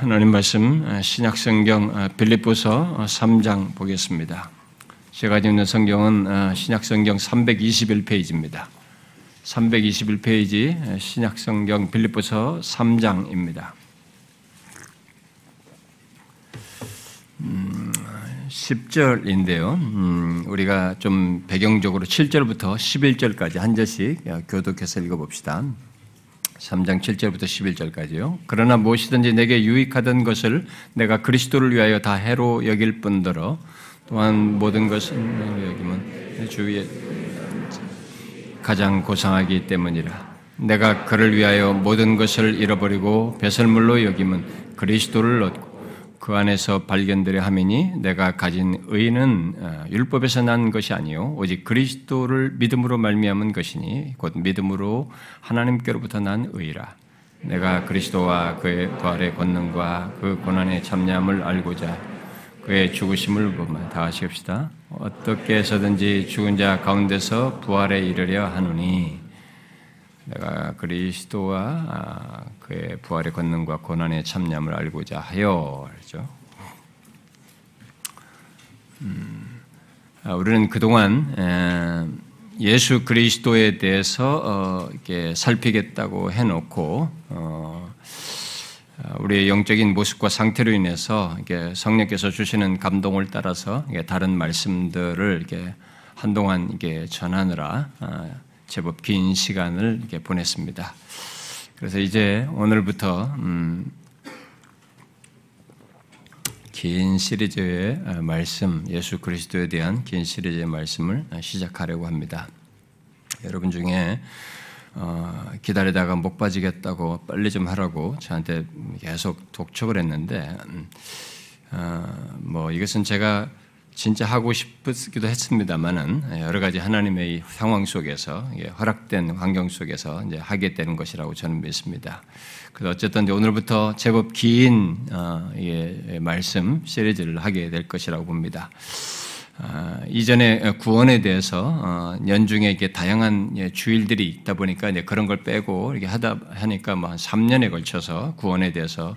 하나님 말씀 신약성경 빌립보서 3장 보겠습니다. 제가 가지고 있는 성경은 신약성경 321페이지입니다. 321페이지 신약성경 빌립보서 3장입니다. 10절인데요. 우리가 좀 배경적으로 7절부터 11절까지 한 절씩 교독해서 읽어봅시다. 3장 7절부터 11절까지요. 그러나 무엇이든지 내게 유익하던 것을 내가 그리스도를 위하여 다 해로 여길 뿐더러 또한 모든 것을 여기면 주위에 가장 고상하기 때문이라. 내가 그를 위하여 모든 것을 잃어버리고 배설물로 여기면 그리스도를 얻고 그 안에서 발견되려 함이니 내가 가진 의는 율법에서 난 것이 아니요 오직 그리스도를 믿음으로 말미암은 것이니 곧 믿음으로 하나님께로부터 난 의라. 내가 그리스도와 그의 부활의 권능과 그 고난의 참여함을 알고자 그의 죽으심을 보면 다 하시옵시다. 어떻게 해서든지 죽은 자 가운데서 부활에 이르려 하노니 내가 그리스도와 그의 부활의 권능과 고난의 참여함을 알고자 하여. 그렇죠? 우리는 그동안 예수 그리스도에 대해서 이렇게 살피겠다고 해놓고 우리의 영적인 모습과 상태로 인해서 이렇게 성령께서 주시는 감동을 따라서 다른 말씀들을 이렇게 한동안 이렇게 전하느라 제법 긴 시간을 이렇게 보냈습니다. 그래서 이제 오늘부터 긴 시리즈의 말씀, 예수 그리스도에 대한 긴 시리즈의 말씀을 시작하려고 합니다. 여러분 중에 기다리다가 목 빠지겠다고 빨리 좀 하라고 저한테 계속 독촉을 했는데 이것은 제가 진짜 하고 싶기도 했습니다만은 여러 가지 하나님의 상황 속에서 허락된 환경 속에서 이제 하게 되는 것이라고 저는 믿습니다. 그래서 어쨌든 이제 오늘부터 제법 긴 말씀 시리즈를 하게 될 것이라고 봅니다. 이전에 구원에 대해서 연중에 이렇게 다양한 주일들이 있다 보니까 이제 그런 걸 빼고 이렇게 하다 하니까 뭐 한 3년에 걸쳐서 구원에 대해서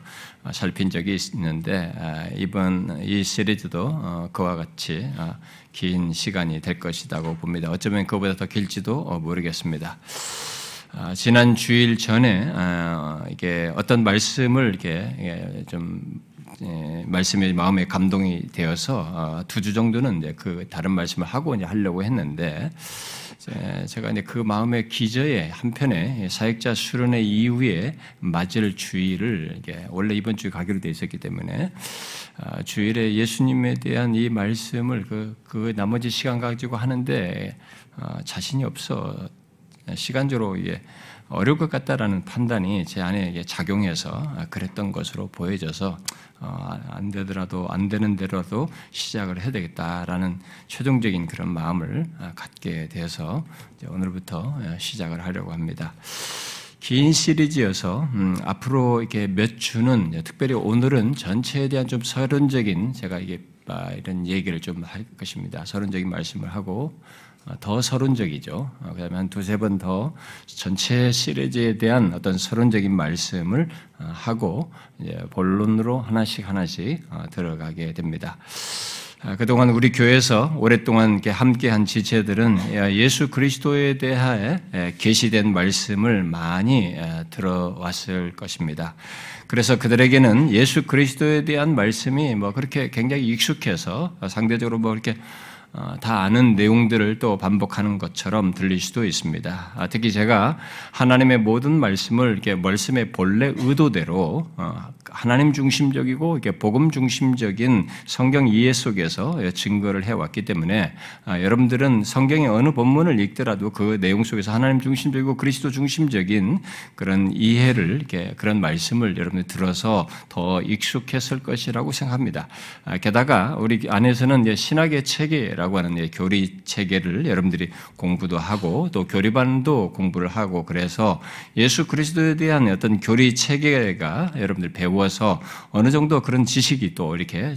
살핀 적이 있는데 이번 이 시리즈도 그와 같이 긴 시간이 될 것이라고 봅니다. 어쩌면 그보다 더 길지도 모르겠습니다. 지난 주일 전에 이게 어떤 말씀을 이렇게 좀 말씀이 마음에 감동이 되어서 2주 정도는 이제 그 다른 말씀을 하고 이제 하려고 했는데 제가 이제 그 마음의 기저에 한편에 사역자 수련회 이후에 맞을 주일을 이게 원래 이번 주 가기로 돼 있었기 때문에 주일에 예수님에 대한 이 말씀을 그 나머지 시간 가지고 하는데 자신이 없어 시간적으로 이게 어려울 것 같다라는 판단이 제 안에 작용해서 그랬던 것으로 보여져서 안 되더라도 안 되는 대로라도 시작을 해야 되겠다라는 최종적인 그런 마음을 갖게 돼서 이제 오늘부터 시작을 하려고 합니다. 긴 시리즈여서 앞으로 이렇게 몇 주는 특별히 오늘은 전체에 대한 좀 서론적인 제가 이게 이런 얘기를 좀 할 것입니다. 서론적인 말씀을 하고. 더 서론적이죠. 그다음에 한 두세 번 더 전체 시리즈에 대한 어떤 서론적인 말씀을 하고 이제 본론으로 하나씩 들어가게 됩니다. 그동안 우리 교회에서 오랫동안 이렇게 함께한 지체들은 예수 그리스도에 대하여 계시된 말씀을 많이 들어왔을 것입니다. 그래서 그들에게는 예수 그리스도에 대한 말씀이 뭐 그렇게 굉장히 익숙해서 상대적으로 뭐 이렇게 다 아는 내용들을 또 반복하는 것처럼 들릴 수도 있습니다. 특히 제가 하나님의 모든 말씀을 이렇게 말씀의 본래 의도대로 하나님 중심적이고 이렇게 복음 중심적인 성경 이해 속에서 증거를 해왔기 때문에 여러분들은 성경의 어느 본문을 읽더라도 그 내용 속에서 하나님 중심적이고 그리스도 중심적인 그런 이해를 이렇게 그런 말씀을 여러분들이 들어서 더 익숙했을 것이라고 생각합니다. 게다가 우리 안에서는 이제 신학의 체계 라고 하는 교리 체계를 여러분들이 공부도 하고 또 교리반도 공부를 하고 그래서 예수 그리스도에 대한 어떤 교리 체계가 여러분들 배워 배워서 어느 정도 그런 지식이 또 이렇게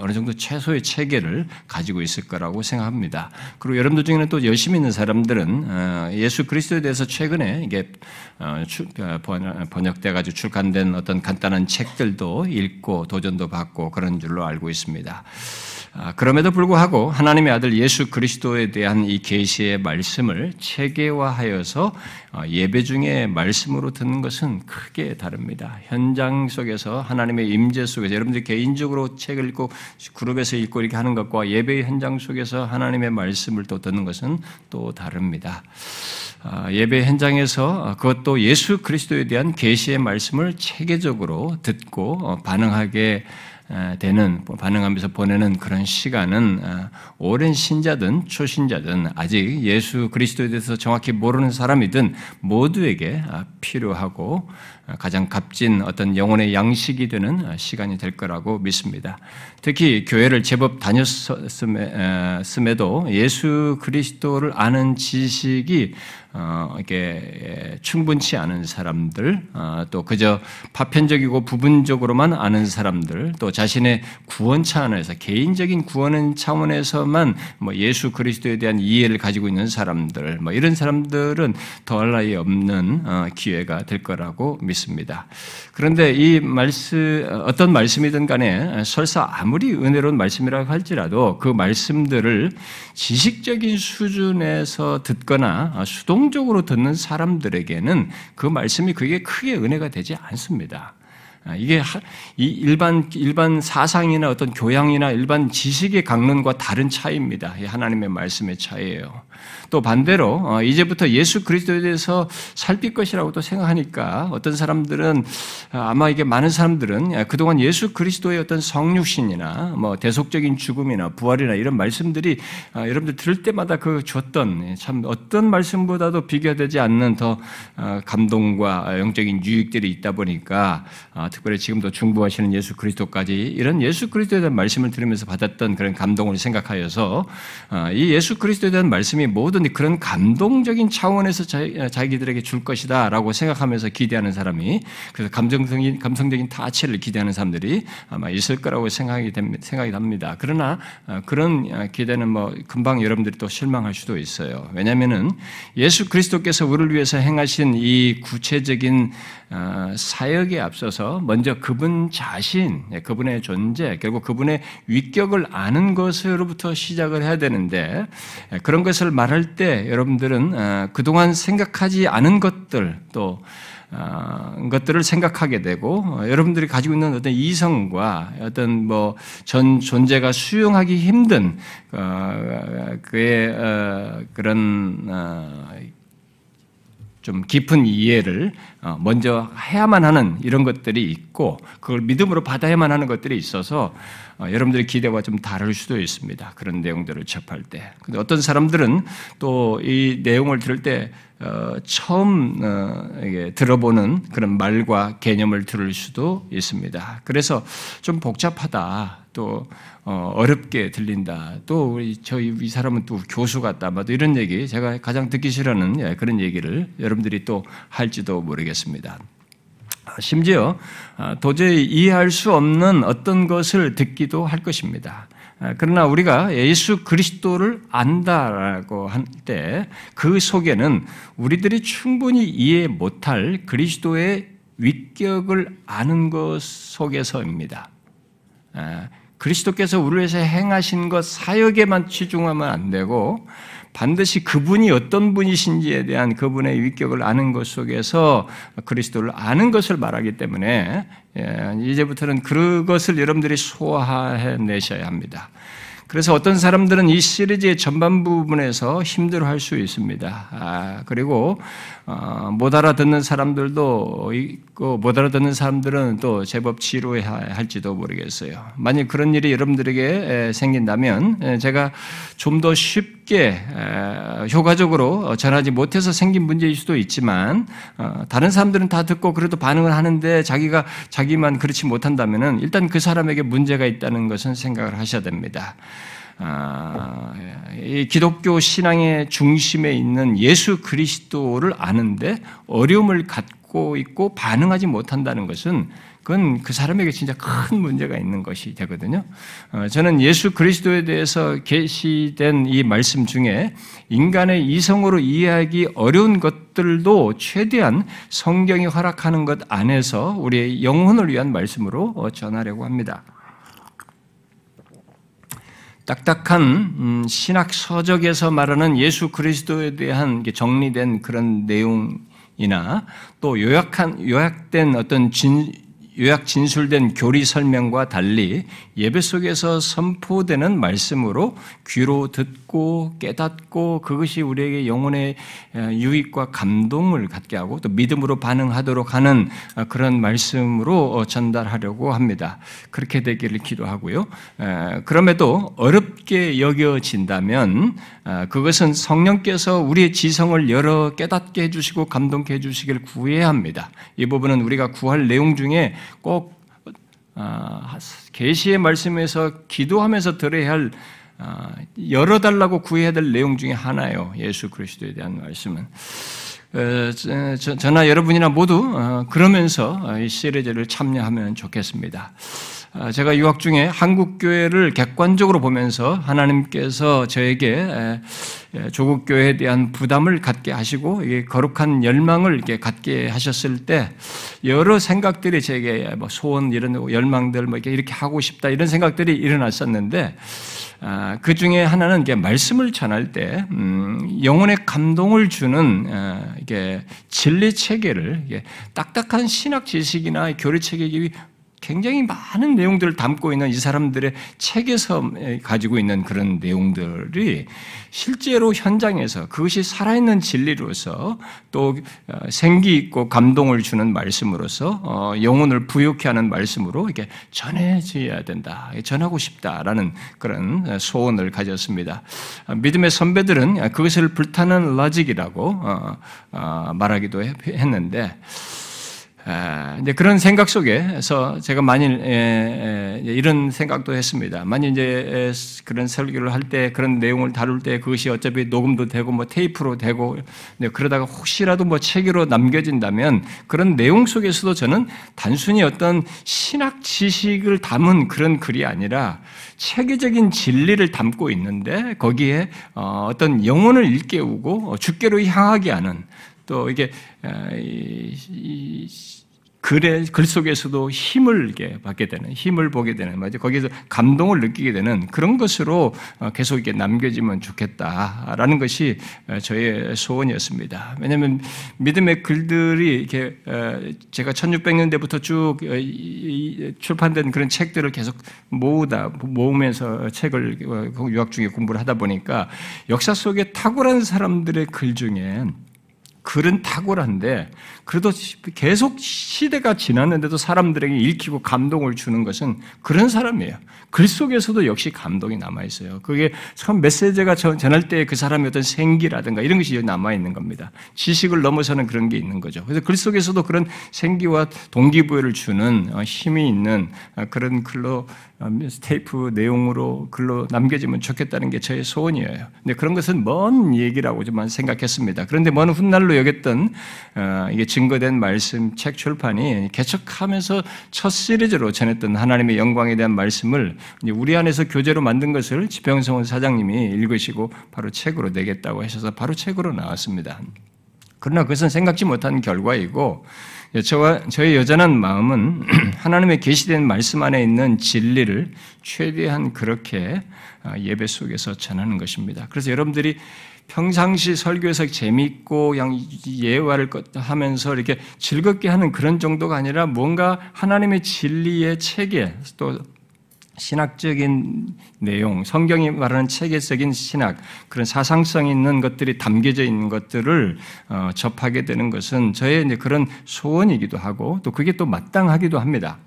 어느 정도 최소의 체계를 가지고 있을 거라고 생각합니다. 그리고 여러분들 중에는 또 열심히 있는 사람들은 예수 그리스도에 대해서 최근에 이게 번역돼가지고 출간된 어떤 간단한 책들도 읽고 도전도 받고 그런 줄로 알고 있습니다. 그럼에도 불구하고 하나님의 아들 예수 그리스도에 대한 이 계시의 말씀을 체계화하여서 예배 중에 말씀으로 듣는 것은 크게 다릅니다. 현장 속에서 하나님의 임재 속에서 여러분들 개인적으로 책을 읽고 그룹에서 읽고 이렇게 하는 것과 예배의 현장 속에서 하나님의 말씀을 또 듣는 것은 또 다릅니다. 예배 현장에서 그것도 예수 그리스도에 대한 계시의 말씀을 체계적으로 듣고 반응하면서 보내는 그런 시간은 오랜 신자든 초신자든 아직 예수 그리스도에 대해서 정확히 모르는 사람이든 모두에게 필요하고 가장 값진 어떤 영혼의 양식이 되는 시간이 될 거라고 믿습니다. 특히 교회를 제법 다녔음에도 예수 그리스도를 아는 지식이 이렇게 충분치 않은 사람들, 또 그저 파편적이고 부분적으로만 아는 사람들, 또 자신의 구원 차원에서 개인적인 구원의 차원에서만 예수 그리스도에 대한 이해를 가지고 있는 사람들, 이런 사람들은 더할 나위 없는 기회가 될 거라고 믿습니다. 그런데 이 어떤 말씀이든 간에 설사 아무리 은혜로운 말씀이라고 할지라도 그 말씀들을 지식적인 수준에서 듣거나 수동적으로 듣는 사람들에게는 그 말씀이 그게 크게 은혜가 되지 않습니다. 이게 일반 사상이나 어떤 교양이나 일반 지식의 강론과 다른 차이입니다. 하나님의 말씀의 차이예요. 또 반대로 이제부터 예수 그리스도에 대해서 살필 것이라고 또 생각하니까 어떤 사람들은 아마 이게 많은 사람들은 그동안 예수 그리스도의 어떤 성육신이나 뭐 대속적인 죽음이나 부활이나 이런 말씀들이 여러분들 들을 때마다 그 줬던 참 어떤 말씀보다도 비교되지 않는 더 감동과 영적인 유익들이 있다 보니까 특별히 지금도 중보하시는 예수 그리스도까지 이런 예수 그리스도에 대한 말씀을 들으면서 받았던 그런 감동을 생각하여서 이 예수 그리스도에 대한 말씀이 뭐든지 그런 감동적인 차원에서 자기들에게 줄 것이다 라고 생각하면서 기대하는 사람이 그래서 감성적인 타치를 기대하는 사람들이 아마 있을 거라고 생각이 납니다. 그러나 그런 기대는 금방 여러분들이 또 실망할 수도 있어요. 왜냐하면은 예수 그리스도께서 우리를 위해서 행하신 이 구체적인 사역에 앞서서 먼저 그분 자신, 그분의 존재, 결국 그분의 위격을 아는 것으로부터 시작을 해야 되는데 그런 것을 말할 때 여러분들은 그동안 생각하지 않은 것들 또 것들을 생각하게 되고 여러분들이 가지고 있는 어떤 이성과 어떤 전 존재가 수용하기 힘든 그의 그런 좀 깊은 이해를 먼저 해야만 하는 이런 것들이 있고 그걸 믿음으로 받아야만 하는 것들이 있어서 여러분들의 기대와 좀 다를 수도 있습니다. 그런 내용들을 접할 때. 근데 어떤 사람들은 또 이 내용을 들을 때 처음 들어보는 그런 말과 개념을 들을 수도 있습니다. 그래서 좀 복잡하다. 또 어렵게 들린다. 또 이 사람은 또 교수 같다. 이런 얘기 제가 가장 듣기 싫어하는 그런 얘기를 여러분들이 또 할지도 모르겠습니다. 심지어 도저히 이해할 수 없는 어떤 것을 듣기도 할 것입니다. 그러나 우리가 예수 그리스도를 안다라고 할 때 그 속에는 우리들이 충분히 이해 못할 그리스도의 위격을 아는 것 속에서입니다. 그리스도께서 우리 위해서 행하신 것 사역에만 치중하면 안 되고 반드시 그분이 어떤 분이신지에 대한 그분의 위격을 아는 것 속에서 그리스도를 아는 것을 말하기 때문에 이제부터는 그것을 여러분들이 소화해내셔야 합니다. 그래서 어떤 사람들은 이 시리즈의 전반 부분에서 힘들어할 수 있습니다. 그리고 못 알아듣는 사람들도 있고 못 알아듣는 사람들은 또 제법 지루해할지도 모르겠어요. 만약 그런 일이 여러분들에게 생긴다면 제가 좀 더 쉽게 효과적으로 전하지 못해서 생긴 문제일 수도 있지만 다른 사람들은 다 듣고 그래도 반응을 하는데 자기만 그렇지 못한다면 일단 그 사람에게 문제가 있다는 것은 생각을 하셔야 됩니다. 이 기독교 신앙의 중심에 있는 예수 그리스도를 아는데 어려움을 갖고 갖고 있고 반응하지 못한다는 것은 그건 그 사람에게 진짜 큰 문제가 있는 것이 되거든요. 저는 예수 그리스도에 대해서 계시된 이 말씀 중에 인간의 이성으로 이해하기 어려운 것들도 최대한 성경이 허락하는 것 안에서 우리의 영혼을 위한 말씀으로 전하려고 합니다. 딱딱한 신학 서적에서 말하는 예수 그리스도에 대한 정리된 그런 내용이나 또 요약된 어떤 요약 진술된 교리 설명과 달리 예배 속에서 선포되는 말씀으로 귀로 듣고 깨닫고 그것이 우리에게 영혼의 유익과 감동을 갖게 하고 또 믿음으로 반응하도록 하는 그런 말씀으로 전달하려고 합니다. 그렇게 되기를 기도하고요. 그럼에도 어렵게 여겨진다면 그것은 성령께서 우리의 지성을 열어 깨닫게 해주시고 감동케 해주시길 구해야 합니다. 이 부분은 우리가 구할 내용 중에 꼭 계시의 말씀에서 기도하면서 들어야 할 열어달라고 구해야 될 내용 중에 하나예요. 예수 그리스도에 대한 말씀은 저나 여러분이나 모두 그러면서 이 시리즈를 참여하면 좋겠습니다. 제가 유학 중에 한국교회를 객관적으로 보면서 하나님께서 저에게 조국교회에 대한 부담을 갖게 하시고 거룩한 열망을 이렇게 갖게 하셨을 때 여러 생각들이 제게 뭐 소원 이런 열망들 뭐 이렇게 하고 싶다 이런 생각들이 일어났었는데 그 중에 하나는 이게 말씀을 전할 때 영혼의 감동을 주는 이게 진리 체계를 이게 딱딱한 신학 지식이나 교리 체계기 굉장히 많은 내용들을 담고 있는 이 사람들의 책에서 가지고 있는 그런 내용들이 실제로 현장에서 그것이 살아있는 진리로서 또 생기 있고 감동을 주는 말씀으로서 영혼을 부유케 하는 말씀으로 이렇게 전해져야 된다, 전하고 싶다라는 그런 소원을 가졌습니다. 믿음의 선배들은 그것을 불타는 로직이라고 말하기도 했는데 근데 그런 생각 속에서 제가 만일 이런 생각도 했습니다. 만일 이제 그런 설교를 할 때 그런 내용을 다룰 때 그것이 어차피 녹음도 되고 뭐 테이프로 되고 그러다가 혹시라도 뭐 책으로 남겨진다면 그런 내용 속에서도 저는 단순히 어떤 신학 지식을 담은 그런 글이 아니라 체계적인 진리를 담고 있는데 거기에 어떤 영혼을 일깨우고 주께로 향하게 하는 또 이게 글 속에서도 힘을 받게 되는, 힘을 보게 되는, 맞죠? 거기에서 감동을 느끼게 되는 그런 것으로 계속 이렇게 남겨지면 좋겠다라는 것이 저의 소원이었습니다. 왜냐하면 믿음의 글들이 이렇게 제가 1600년대부터 쭉 출판된 그런 책들을 계속 모으면서 책을 유학 중에 공부를 하다 보니까 역사 속에 탁월한 사람들의 글 중에 글은 탁월한데 그래도 계속 시대가 지났는데도 사람들에게 읽히고 감동을 주는 것은 그런 사람이에요. 글 속에서도 역시 감동이 남아있어요. 그게 참 메시지가 전할 때 그 사람의 어떤 생기라든가 이런 것이 남아있는 겁니다. 지식을 넘어서는 그런 게 있는 거죠. 그래서 글 속에서도 그런 생기와 동기부여를 주는 힘이 있는 그런 글로 테이프 내용으로 글로 남겨지면 좋겠다는 게 저의 소원이에요. 근데 그런 것은 먼 얘기라고 저만 생각했습니다. 그런데 먼 훗날로 여겼던 이게 증거된 말씀 책 출판이 개척하면서 첫 시리즈로 전했던 하나님의 영광에 대한 말씀을 우리 안에서 교재로 만든 것을 지평성원 사장님이 읽으시고 바로 책으로 내겠다고 하셔서 바로 책으로 나왔습니다. 그러나 그것은 생각지 못한 결과이고 저의 여전한 마음은 하나님의 계시된 말씀 안에 있는 진리를 최대한 그렇게 예배 속에서 전하는 것입니다. 그래서 여러분들이 평상시 설교에서 재미있고 예화를 하면서 이렇게 즐겁게 하는 그런 정도가 아니라 뭔가 하나님의 진리의 체계 또 신학적인 내용, 성경이 말하는 체계적인 신학, 그런 사상성 있는 것들이 담겨져 있는 것들을 접하게 되는 것은 저의 이제 그런 소원이기도 하고 또 그게 또 마땅하기도 합니다.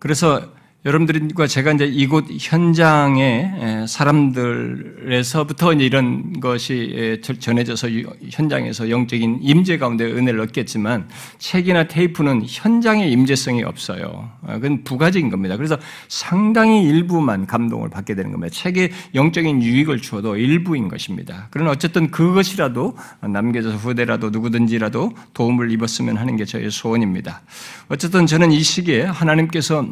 그래서 여러분들과 제가 이제 이곳 현장의 사람들에서부터 이제 이런 것이 전해져서 현장에서 영적인 임재 가운데 은혜를 얻겠지만 책이나 테이프는 현장의 임재성이 없어요. 그건 부가적인 겁니다. 그래서 상당히 일부만 감동을 받게 되는 겁니다. 책에 영적인 유익을 주어도 일부인 것입니다. 그러나 어쨌든 그것이라도 남겨져서 후대라도 누구든지라도 도움을 입었으면 하는 게 저의 소원입니다. 어쨌든 저는 이 시기에 하나님께서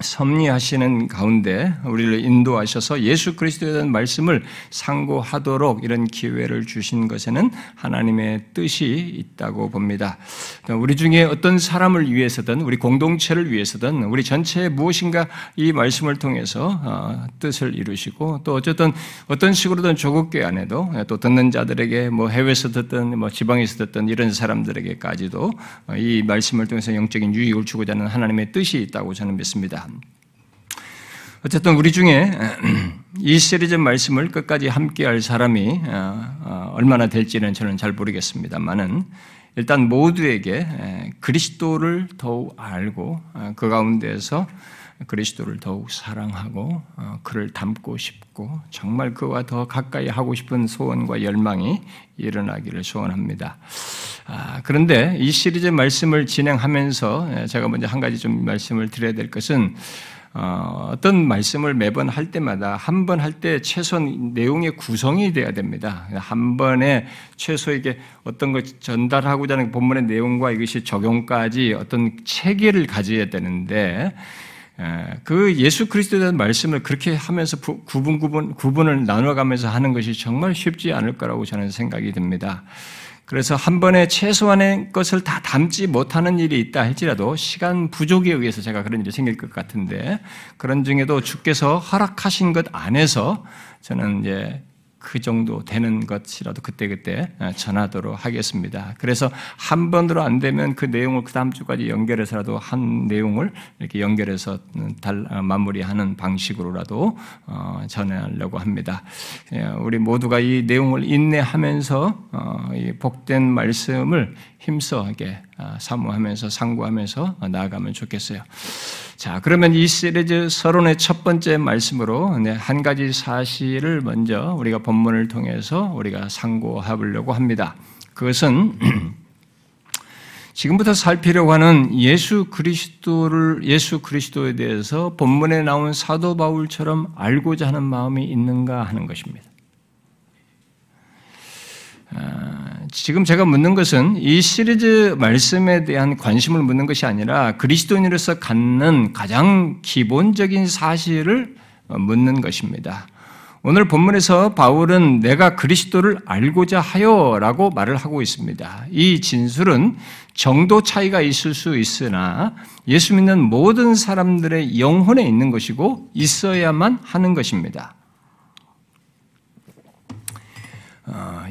섭리하시는 가운데 우리를 인도하셔서 예수 그리스도에 대한 말씀을 상고하도록 이런 기회를 주신 것에는 하나님의 뜻이 있다고 봅니다. 우리 중에 어떤 사람을 위해서든 우리 공동체를 위해서든 우리 전체에 무엇인가 이 말씀을 통해서 뜻을 이루시고 또 어쨌든 어떤 식으로든 조국교회 안에도 또 듣는 자들에게 뭐 해외에서 듣든 뭐 지방에서 듣든 이런 사람들에게까지도 이 말씀을 통해서 영적인 유익을 주고자 하는 하나님의 뜻이 있다고 저는 믿습니다. 어쨌든 우리 중에 이 시리즈 말씀을 끝까지 함께할 사람이 얼마나 될지는 저는 잘 모르겠습니다만은 일단 모두에게 그리스도를 더욱 알고 그 가운데서 그리스도를 더욱 사랑하고 그를 닮고 싶고 정말 그와 더 가까이 하고 싶은 소원과 열망이 일어나기를 소원합니다. 그런데 이 시리즈 말씀을 진행하면서 제가 먼저 한 가지 좀 말씀을 드려야 될 것은 어떤 말씀을 매번 할 때마다 한 번 할 때 최소한 내용의 구성이 돼야 됩니다. 한 번에 최소 이게 어떤 걸 전달하고자 하는 본문의 내용과 이것이 적용까지 어떤 체계를 가져야 되는데 그 예수 그리스도에 대한 말씀을 그렇게 하면서 구분을 나눠가면서 하는 것이 정말 쉽지 않을 거라고 저는 생각이 듭니다. 그래서 한 번에 최소한의 것을 다 담지 못하는 일이 있다 할지라도 시간 부족에 의해서 제가 그런 일이 생길 것 같은데 그런 중에도 주께서 허락하신 것 안에서 저는 이제 그 정도 되는 것이라도 그때그때 전하도록 하겠습니다. 그래서 한 번으로 안 되면 그 내용을 그 다음 주까지 연결해서라도 한 내용을 이렇게 연결해서 마무리하는 방식으로라도 전하려고 합니다. 우리 모두가 이 내용을 인내하면서 이 복된 말씀을 힘써 이렇게 사모하면서 상고하면서 나아가면 좋겠어요. 자, 그러면 이 시리즈 서론의 첫 번째 말씀으로 한 가지 사실을 먼저 우리가 본문을 통해서 우리가 상고하려고 합니다. 그것은 지금부터 살피려고 하는 예수 그리스도에 대해서 본문에 나온 사도 바울처럼 알고자 하는 마음이 있는가 하는 것입니다. 지금 제가 묻는 것은 이 시리즈 말씀에 대한 관심을 묻는 것이 아니라 그리스도인으로서 갖는 가장 기본적인 사실을 묻는 것입니다. 오늘 본문에서 바울은 내가 그리스도를 알고자 하여라고 말을 하고 있습니다. 이 진술은 정도 차이가 있을 수 있으나 예수 믿는 모든 사람들의 영혼에 있는 것이고 있어야만 하는 것입니다.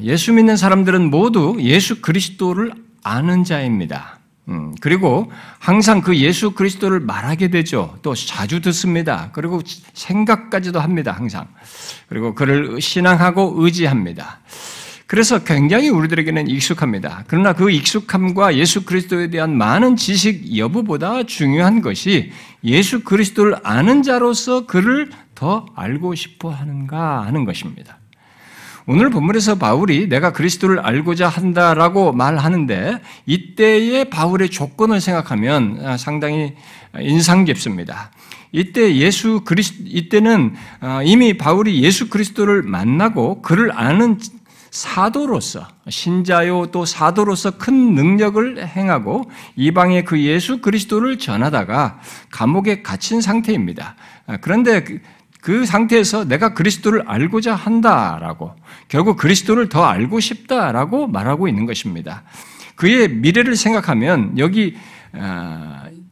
예수 믿는 사람들은 모두 예수 그리스도를 아는 자입니다. 그리고 항상 그 예수 그리스도를 말하게 되죠. 또 자주 듣습니다. 그리고 생각까지도 합니다. 항상. 그리고 그를 신앙하고 의지합니다. 그래서 굉장히 우리들에게는 익숙합니다. 그러나 그 익숙함과 예수 그리스도에 대한 많은 지식 여부보다 중요한 것이 예수 그리스도를 아는 자로서 그를 더 알고 싶어 하는가 하는 것입니다. 오늘 본문에서 바울이 내가 그리스도를 알고자 한다라고 말하는데 이때의 바울의 조건을 생각하면 상당히 인상 깊습니다. 이때는 이미 바울이 예수 그리스도를 만나고 그를 아는 사도로서 신자요 또 사도로서 큰 능력을 행하고 이방에 그 예수 그리스도를 전하다가 감옥에 갇힌 상태입니다. 그런데 그 상태에서 내가 그리스도를 알고자 한다라고 결국 그리스도를 더 알고 싶다라고 말하고 있는 것입니다. 그의 미래를 생각하면 여기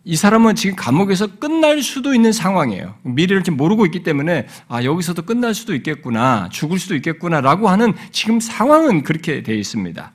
이 사람은 지금 감옥에서 끝날 수도 있는 상황이에요. 미래를 지금 모르고 있기 때문에 여기서도 끝날 수도 있겠구나, 죽을 수도 있겠구나라고 하는 지금 상황은 그렇게 돼 있습니다.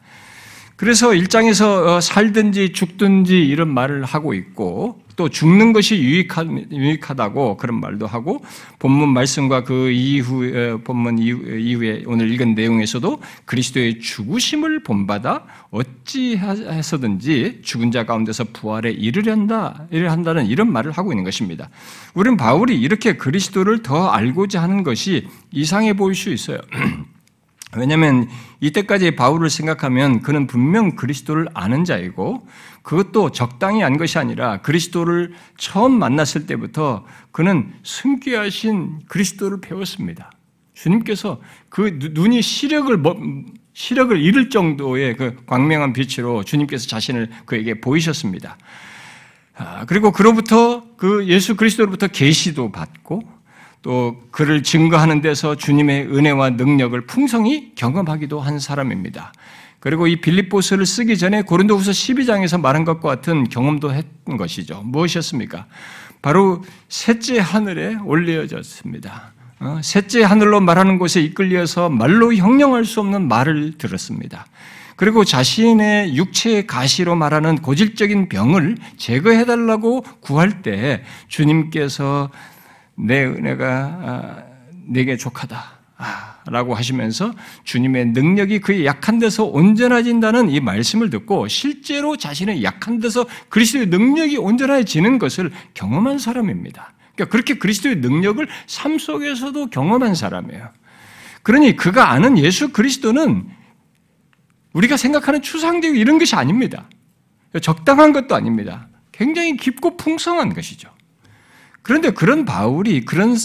그래서 1장에서 살든지 죽든지 이런 말을 하고 있고 또 죽는 것이 유익하다고 그런 말도 하고, 본문 말씀과 그 이후 본문 이후에 오늘 읽은 내용에서도 그리스도의 죽으심을 본받아 어찌해서든지 죽은 자 가운데서 부활에 이르려 한다는 이런 말을 하고 있는 것입니다. 우린 바울이 이렇게 그리스도를 더 알고자 하는 것이 이상해 보일 수 있어요. 왜냐하면 이때까지 바울을 생각하면 그는 분명 그리스도를 아는 자이고, 그것도 적당히 안 것이 아니라 그리스도를 처음 만났을 때부터 그는 승귀하신 그리스도를 배웠습니다. 주님께서 그 눈이 시력을 잃을 정도의 그 광명한 빛으로 주님께서 자신을 그에게 보이셨습니다. 그리고 그로부터 그 예수 그리스도로부터 계시도 받고, 또 그를 증거하는 데서 주님의 은혜와 능력을 풍성히 경험하기도 한 사람입니다. 그리고 이 빌립보서를 쓰기 전에 고린도후서 12장에서 말한 것과 같은 경험도 했던 것이죠. 무엇이었습니까? 바로 셋째 하늘에 올려졌습니다. 셋째 하늘로 말하는 곳에 이끌려서 말로 형용할 수 없는 말을 들었습니다. 그리고 자신의 육체의 가시로 말하는 고질적인 병을 제거해달라고 구할 때 주님께서 내 은혜가 내게 족하다 라고 하시면서 주님의 능력이 그의 약한 데서 온전해진다는 이 말씀을 듣고 실제로 자신의 약한 데서 그리스도의 능력이 온전해지는 것을 경험한 사람입니다. 그러니까 그렇게 그리스도의 능력을 삶 속에서도 경험한 사람이에요. 그러니 그가 아는 예수 그리스도는 우리가 생각하는 추상적인 이런 것이 아닙니다. 적당한 것도 아닙니다. 굉장히 깊고 풍성한 것이죠. 그런데 그런 바울이 그런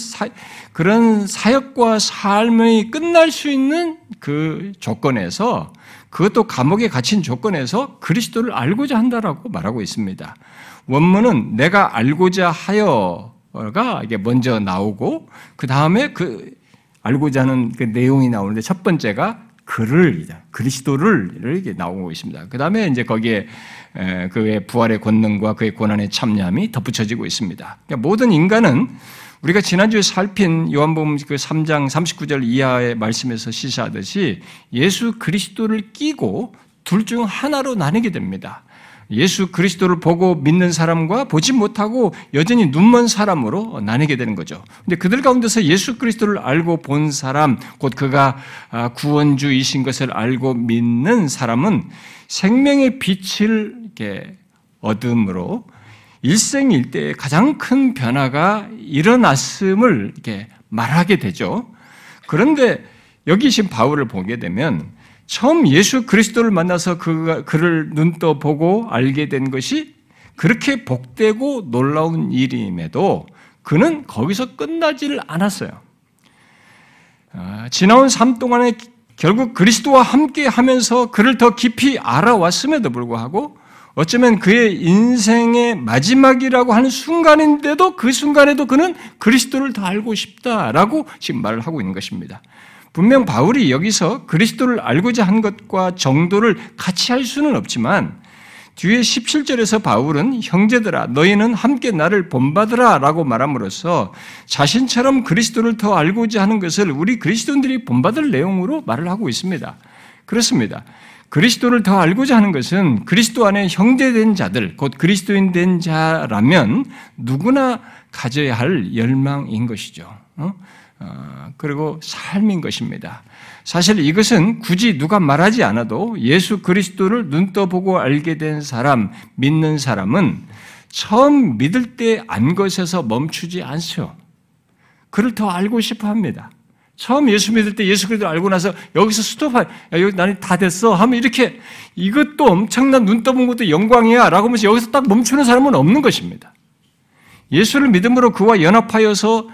사역과 삶이 끝날 수 있는 그 조건에서, 그것도 감옥에 갇힌 조건에서 그리스도를 알고자 한다라고 말하고 있습니다. 원문은 내가 알고자 하여가 이게 먼저 나오고, 그 다음에 그 알고자 하는 그 내용이 나오는데 첫 번째가 그리스도를 이렇게 나오고 있습니다. 그 다음에 이제 거기에 그의 부활의 권능과 그의 고난의 참여함이 덧붙여지고 있습니다. 그러니까 모든 인간은 우리가 지난주에 살핀 요한복음 3장 39절 이하의 말씀에서 시사하듯이 예수 그리스도를 끼고 둘 중 하나로 나뉘게 됩니다. 예수 그리스도를 보고 믿는 사람과 보지 못하고 여전히 눈먼 사람으로 나뉘게 되는 거죠. 그런데 그들 가운데서 예수 그리스도를 알고 본 사람, 곧 그가 구원주이신 것을 알고 믿는 사람은 생명의 빛을 이렇게 얻음으로 일생일대의 가장 큰 변화가 일어났음을 이렇게 말하게 되죠. 그런데 여기 지금 바울을 보게 되면 처음 예수 그리스도를 만나서 그를 눈떠 보고 알게 된 것이 그렇게 복되고 놀라운 일임에도 그는 거기서 끝나지를 않았어요. 지나온 삶 동안에 결국 그리스도와 함께 하면서 그를 더 깊이 알아왔음에도 불구하고 어쩌면 그의 인생의 마지막이라고 하는 순간인데도, 그 순간에도 그는 그리스도를 더 알고 싶다라고 지금 말을 하고 있는 것입니다. 분명 바울이 여기서 그리스도를 알고자 한 것과 정도를 같이 할 수는 없지만, 뒤에 17절에서 바울은 형제들아 너희는 함께 나를 본받으라 라고 말함으로써 자신처럼 그리스도를 더 알고자 하는 것을 우리 그리스도인들이 본받을 내용으로 말을 하고 있습니다. 그렇습니다. 그리스도를 더 알고자 하는 것은 그리스도 안에 형제된 자들, 곧 그리스도인 된 자라면 누구나 가져야 할 열망인 것이죠. 그리고 삶인 것입니다. 사실 이것은 굳이 누가 말하지 않아도 예수 그리스도를 눈떠보고 알게 된 사람, 믿는 사람은 처음 믿을 때 안 것에서 멈추지 않죠. 그를 더 알고 싶어 합니다. 처음 예수 믿을 때 예수 그리스도 알고 나서 여기서 스톱할, 야, 여기 나는 다 됐어 하면 이렇게 이것도 엄청난 눈 떠본 것도 영광이야 라고 하면서 여기서 딱 멈추는 사람은 없는 것입니다. 예수를 믿음으로 그와 연합하여서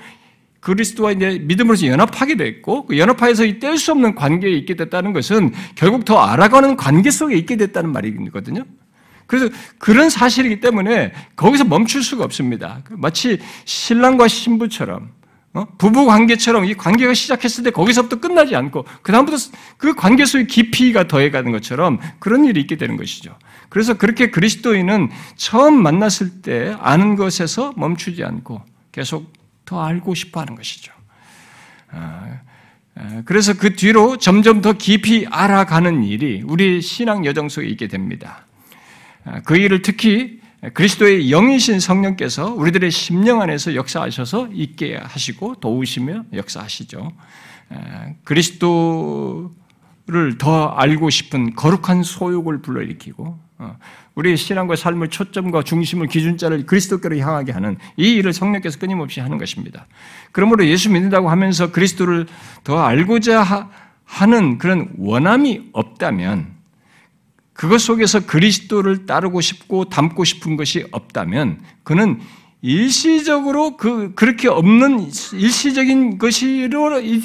그리스도와 이제 믿음으로서 연합하게 됐고, 그 연합하여서 이 뗄 수 없는 관계에 있게 됐다는 것은 결국 더 알아가는 관계 속에 있게 됐다는 말이거든요. 그래서 그런 사실이기 때문에 거기서 멈출 수가 없습니다. 마치 신랑과 신부처럼, 부부 관계처럼 이 관계가 시작했을 때 거기서부터 끝나지 않고 그다음부터 그 관계 속의 깊이가 더해가는 것처럼 그런 일이 있게 되는 것이죠. 그래서 그렇게 그리스도인은 처음 만났을 때 아는 것에서 멈추지 않고 계속 더 알고 싶어 하는 것이죠. 그래서 그 뒤로 점점 더 깊이 알아가는 일이 우리 신앙 여정 속에 있게 됩니다. 그 일을 특히 그리스도의 영이신 성령께서 우리들의 심령 안에서 역사하셔서 있게 하시고 도우시며 역사하시죠. 그리스도를 더 알고 싶은 거룩한 소욕을 불러일으키고 우리의 신앙과 삶의 초점과 중심을 기준자를 그리스도께로 향하게 하는 이 일을 성령께서 끊임없이 하는 것입니다. 그러므로 예수 믿는다고 하면서 그리스도를 더 알고자 하는 그런 원함이 없다면, 그것 속에서 그리스도를 따르고 싶고 닮고 싶은 것이 없다면, 그는 일시적으로 그렇게 없는 일시적인 것이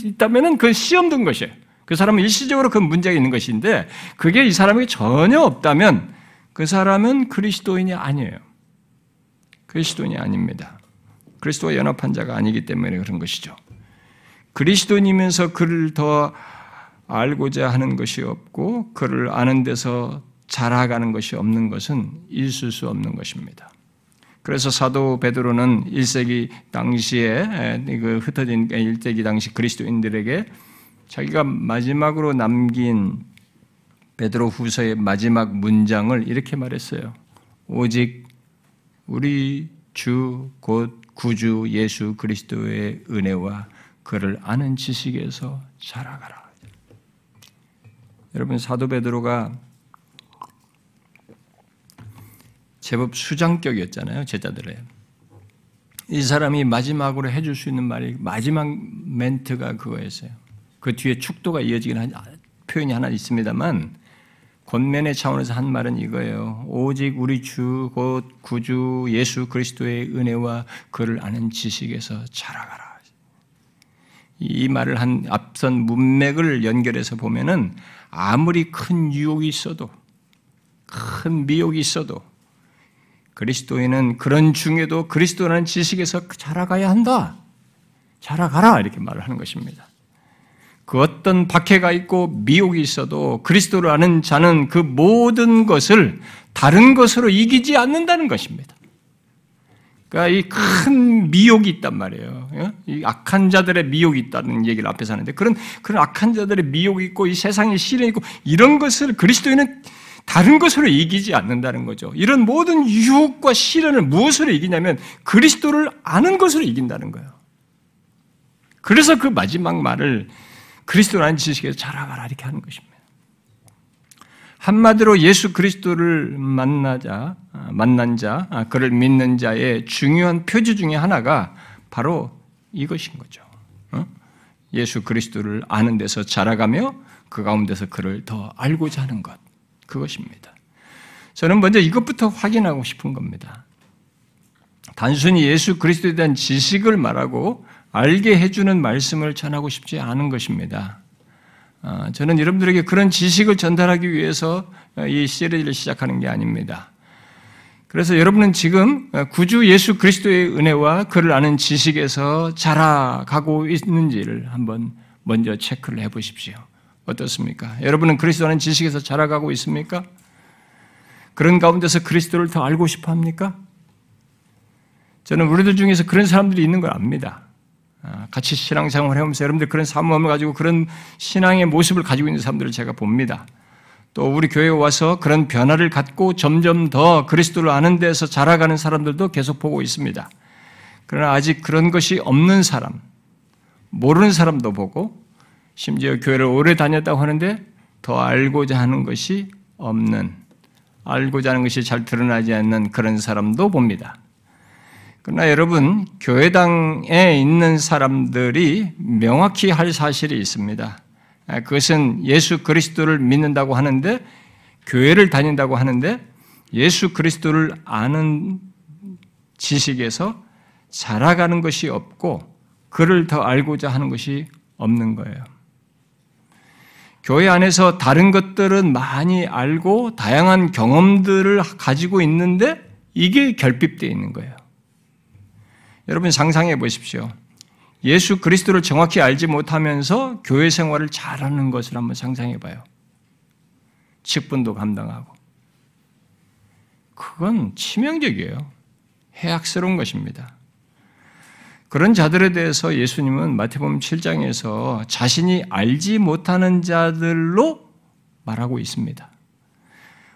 있다면은 그건 시험든 것이에요. 그 사람은 일시적으로 그 문제가 있는 것인데, 그게 이 사람에게 전혀 없다면 그 사람은 그리스도인이 아니에요. 그리스도인이 아닙니다. 그리스도와 연합한 자가 아니기 때문에 그런 것이죠. 그리스도인이면서 그를 더 알고자 하는 것이 없고 그를 아는 데서 자라가는 것이 없는 것은 있을 수 없는 것입니다. 그래서 사도 베드로는 1세기 당시에 흩어진 1세기 당시 그리스도인들에게 자기가 마지막으로 남긴 베드로 후서의 마지막 문장을 이렇게 말했어요. 오직 우리 주 곧 구주 예수 그리스도의 은혜와 그를 아는 지식에서 자라가라. 여러분, 사도 베드로가 제법 수장격이었잖아요, 제자들의. 이 사람이 마지막으로 해줄 수 있는 말이, 마지막 멘트가 그거였어요. 그 뒤에 축도가 이어지긴 한 표현이 하나 있습니다만, 권면의 차원에서 한 말은 이거예요. 오직 우리 주 곧 구주 예수 그리스도의 은혜와 그를 아는 지식에서 자라가라. 이 말을 한 앞선 문맥을 연결해서 보면은, 아무리 큰 유혹이 있어도, 큰 미혹이 있어도, 그리스도인은 그런 중에도 그리스도라는 지식에서 자라가야 한다. 자라가라. 이렇게 말을 하는 것입니다. 그 어떤 박해가 있고 미혹이 있어도 그리스도를 아는 자는 그 모든 것을 다른 것으로 이기지 않는다는 것입니다. 그러니까 이 큰 미혹이 있단 말이에요. 이 악한 자들의 미혹이 있다는 얘기를 앞에서 하는데, 그런 악한 자들의 미혹이 있고 이 세상의 시련이 있고 이런 것을 그리스도인은 다른 것으로 이기지 않는다는 거죠. 이런 모든 유혹과 시련을 무엇으로 이기냐면 그리스도를 아는 것으로 이긴다는 거예요. 그래서 그 마지막 말을 그리스도라는 지식에서 자라가라 이렇게 하는 것입니다. 한마디로 예수 그리스도를 만난 자, 그를 믿는 자의 중요한 표지 중에 하나가 바로 이것인 거죠. 예수 그리스도를 아는 데서 자라가며 그 가운데서 그를 더 알고자 하는 것, 그것입니다. 저는 먼저 이것부터 확인하고 싶은 겁니다. 단순히 예수 그리스도에 대한 지식을 말하고 알게 해주는 말씀을 전하고 싶지 않은 것입니다. 저는 여러분들에게 그런 지식을 전달하기 위해서 이 시리즈를 시작하는 게 아닙니다. 그래서 여러분은 지금 구주 예수 그리스도의 은혜와 그를 아는 지식에서 자라가고 있는지를 한번 먼저 체크를 해보십시오. 어떻습니까? 여러분은 그리스도라는 지식에서 자라가고 있습니까? 그런 가운데서 그리스도를 더 알고 싶어 합니까? 저는 우리들 중에서 그런 사람들이 있는 걸 압니다. 같이 신앙생활을 해오면서 여러분들 그런 사모함을 가지고 그런 신앙의 모습을 가지고 있는 사람들을 제가 봅니다. 또 우리 교회에 와서 그런 변화를 갖고 점점 더 그리스도를 아는 데서 자라가는 사람들도 계속 보고 있습니다. 그러나 아직 그런 것이 없는 사람, 모르는 사람도 보고, 심지어 교회를 오래 다녔다고 하는데 더 알고자 하는 것이 없는, 알고자 하는 것이 잘 드러나지 않는 그런 사람도 봅니다. 그러나 여러분, 교회당에 있는 사람들이 명확히 할 사실이 있습니다. 그것은 예수 그리스도를 믿는다고 하는데, 교회를 다닌다고 하는데, 예수 그리스도를 아는 지식에서 자라가는 것이 없고 그를 더 알고자 하는 것이 없는 거예요. 교회 안에서 다른 것들은 많이 알고 다양한 경험들을 가지고 있는데 이게 결핍되어 있는 거예요. 여러분, 상상해 보십시오. 예수 그리스도를 정확히 알지 못하면서 교회 생활을 잘하는 것을 한번 상상해 봐요. 직분도 감당하고. 그건 치명적이에요. 해악스러운 것입니다. 그런 자들에 대해서 예수님은 마태복음 7장에서 자신이 알지 못하는 자들로 말하고 있습니다.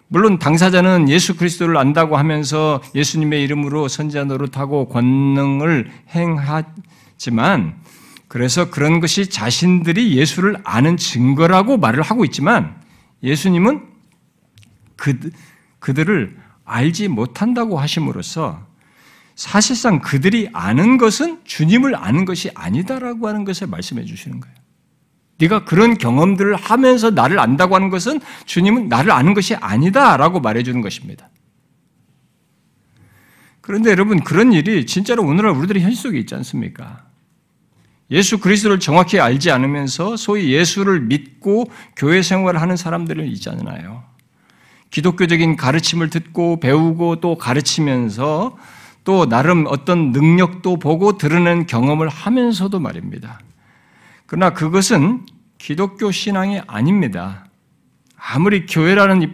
물론 당사자는 예수 그리스도를 안다고 하면서 예수님의 이름으로 선지자 노릇하고 권능을 행하지만, 그래서 그런 것이 자신들이 예수를 아는 증거라고 말을 하고 있지만, 예수님은 그들을 알지 못한다고 하심으로써 사실상 그들이 아는 것은 주님을 아는 것이 아니다라고 하는 것을 말씀해 주시는 거예요. 네가 그런 경험들을 하면서 나를 안다고 하는 것은 주님은 나를 아는 것이 아니다라고 말해주는 것입니다. 그런데 여러분, 그런 일이 진짜로 오늘날 우리들의 현실 속에 있지 않습니까? 예수 그리스도를 정확히 알지 않으면서 소위 예수를 믿고 교회 생활을 하는 사람들은 있잖아요. 기독교적인 가르침을 듣고 배우고 또 가르치면서 또 나름 어떤 능력도 보고 드러낸 경험을 하면서도 말입니다. 그러나 그것은 기독교 신앙이 아닙니다. 아무리 교회라는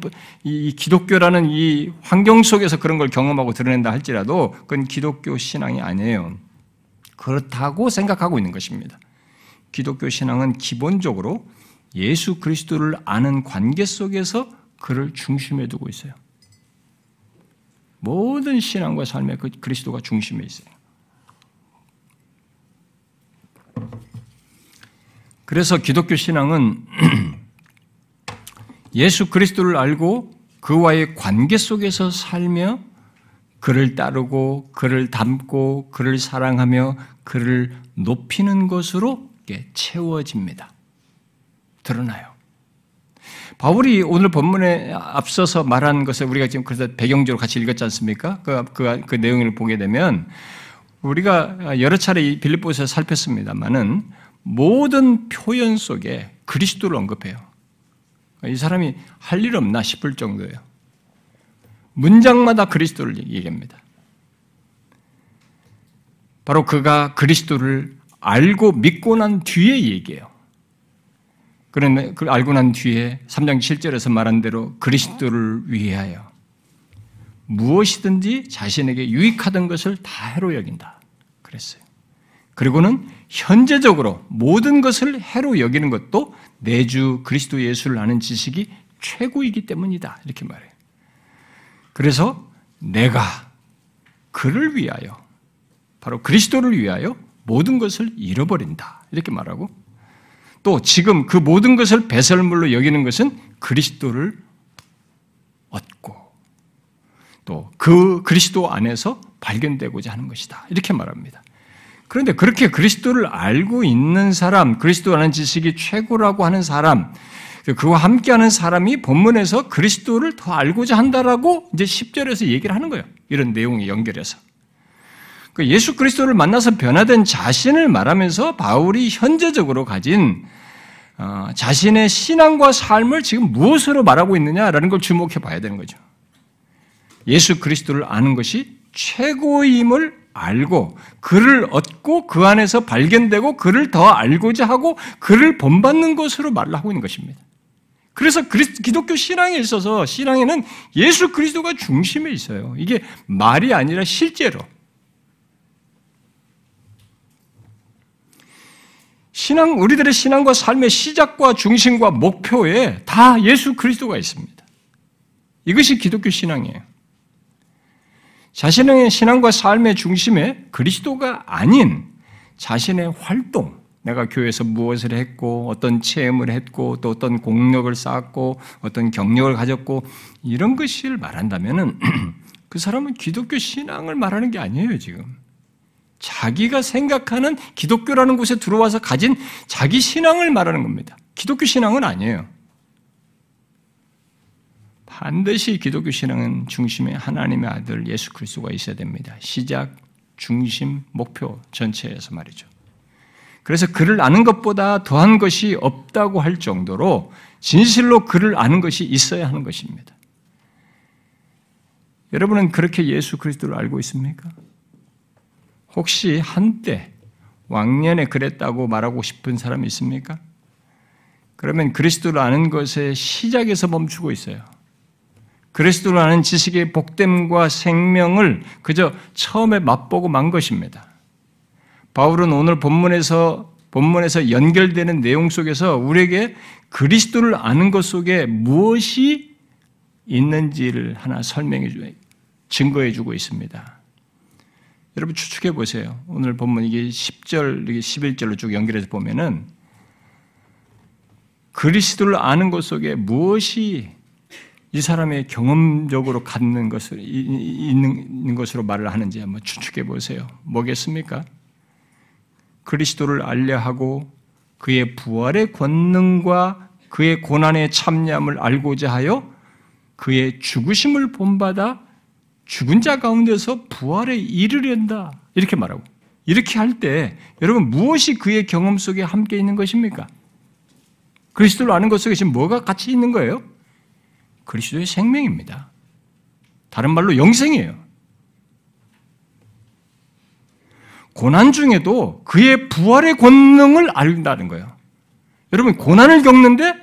이 기독교라는 이 환경 속에서 그런 걸 경험하고 드러낸다 할지라도 그건 기독교 신앙이 아니에요. 그렇다고 생각하고 있는 것입니다. 기독교 신앙은 기본적으로 예수 그리스도를 아는 관계 속에서 그를 중심에 두고 있어요. 모든 신앙과 삶에 그 그리스도가 중심에 있어요. 그래서 기독교 신앙은 예수 그리스도를 알고 그와의 관계 속에서 살며 그를 따르고 그를 닮고 그를 사랑하며 그를 높이는 것으로 채워집니다. 드러나요. 바울이 오늘 본문에 앞서서 말한 것을 우리가 지금 그래서 배경적으로 같이 읽었지 않습니까? 그 내용을 보게 되면 우리가 여러 차례 빌립보서에서 살폈습니다만은 모든 표현 속에 그리스도를 언급해요. 이 사람이 할 일 없나 싶을 정도예요. 문장마다 그리스도를 얘기합니다. 바로 그가 그리스도를 알고 믿고 난 뒤에 얘기해요. 그런데 그걸 알고 난 뒤에 3장 7절에서 말한 대로 그리스도를 위하여 무엇이든지 자신에게 유익하던 것을 다 해로 여긴다 그랬어요. 그리고는 현재적으로 모든 것을 해로 여기는 것도 내 주 그리스도 예수를 아는 지식이 최고이기 때문이다 이렇게 말해요. 그래서 내가 그를 위하여, 바로 그리스도를 위하여 모든 것을 잃어버린다 이렇게 말하고, 또 지금 그 모든 것을 배설물로 여기는 것은 그리스도를 얻고 또 그 그리스도 안에서 발견되고자 하는 것이다 이렇게 말합니다. 그런데 그렇게 그리스도를 알고 있는 사람, 그리스도라는 지식이 최고라고 하는 사람, 그와 함께하는 사람이 본문에서 그리스도를 더 알고자 한다라고 이제 10절에서 얘기를 하는 거예요. 이런 내용에 연결해서. 예수 그리스도를 만나서 변화된 자신을 말하면서 바울이 현재적으로 가진 자신의 신앙과 삶을 지금 무엇으로 말하고 있느냐라는 걸 주목해 봐야 되는 거죠. 예수 그리스도를 아는 것이 최고임을 알고 그를 얻고 그 안에서 발견되고 그를 더 알고자 하고 그를 본받는 것으로 말을 하고 있는 것입니다. 그래서 기독교 신앙에 있어서 신앙에는 예수 그리스도가 중심에 있어요. 이게 말이 아니라 실제로. 신앙, 우리들의 신앙과 삶의 시작과 중심과 목표에 다 예수 그리스도가 있습니다. 이것이 기독교 신앙이에요. 자신의 신앙과 삶의 중심에 그리스도가 아닌 자신의 활동, 내가 교회에서 무엇을 했고 어떤 체험을 했고 또 어떤 공력을 쌓았고 어떤 경력을 가졌고 이런 것을 말한다면은 그 사람은 기독교 신앙을 말하는 게 아니에요 지금. 자기가 생각하는 기독교라는 곳에 들어와서 가진 자기 신앙을 말하는 겁니다. 기독교 신앙은 아니에요. 반드시 기독교 신앙은 중심에 하나님의 아들 예수 그리스도가 있어야 됩니다. 시작, 중심, 목표 전체에서 말이죠. 그래서 그를 아는 것보다 더한 것이 없다고 할 정도로 진실로 그를 아는 것이 있어야 하는 것입니다. 여러분은 그렇게 예수 그리스도를 알고 있습니까? 혹시 한때 왕년에 그랬다고 말하고 싶은 사람이 있습니까? 그러면 그리스도를 아는 것의 시작에서 멈추고 있어요. 그리스도를 아는 지식의 복됨과 생명을 그저 처음에 맛보고 만 것입니다. 바울은 오늘 본문에서 연결되는 내용 속에서 우리에게 그리스도를 아는 것 속에 무엇이 있는지를 하나 증거해 주고 있습니다. 여러분 추측해 보세요. 오늘 본문 이게 10절, 11절로 쭉 연결해서 보면은 그리스도를 아는 것 속에 무엇이 이 사람의 경험적으로 갖는 것을 있는 것으로 말을 하는지 한번 추측해 보세요. 뭐겠습니까? 그리스도를 알려 하고 그의 부활의 권능과 그의 고난의 참여함을 알고자 하여 그의 죽으심을 본받아 죽은 자 가운데서 부활에 이르련다. 이렇게 말하고 이렇게 할 때 여러분 무엇이 그의 경험 속에 함께 있는 것입니까? 그리스도를 아는 것 속에 지금 뭐가 같이 있는 거예요? 그리스도의 생명입니다. 다른 말로 영생이에요. 고난 중에도 그의 부활의 권능을 알다는 거예요. 여러분 고난을 겪는데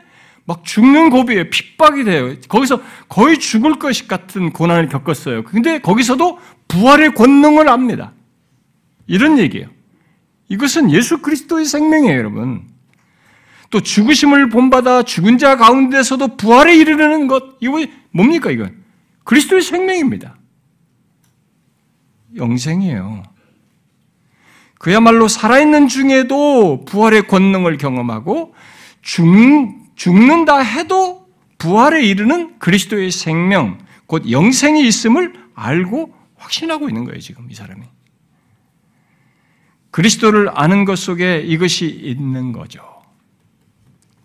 막 죽는 고비에 핍박이 돼요. 거기서 거의 죽을 것 같은 고난을 겪었어요. 그런데 거기서도 부활의 권능을 압니다. 이런 얘기예요. 이것은 예수 그리스도의 생명이에요, 여러분. 또 죽으심을 본받아 죽은 자 가운데서도 부활에 이르는 것, 이거 뭡니까 이건? 그리스도의 생명입니다. 영생이에요. 그야말로 살아있는 중에도 부활의 권능을 경험하고 죽는다 해도 부활에 이르는 그리스도의 생명, 곧 영생이 있음을 알고 확신하고 있는 거예요, 지금 이 사람이. 그리스도를 아는 것 속에 이것이 있는 거죠.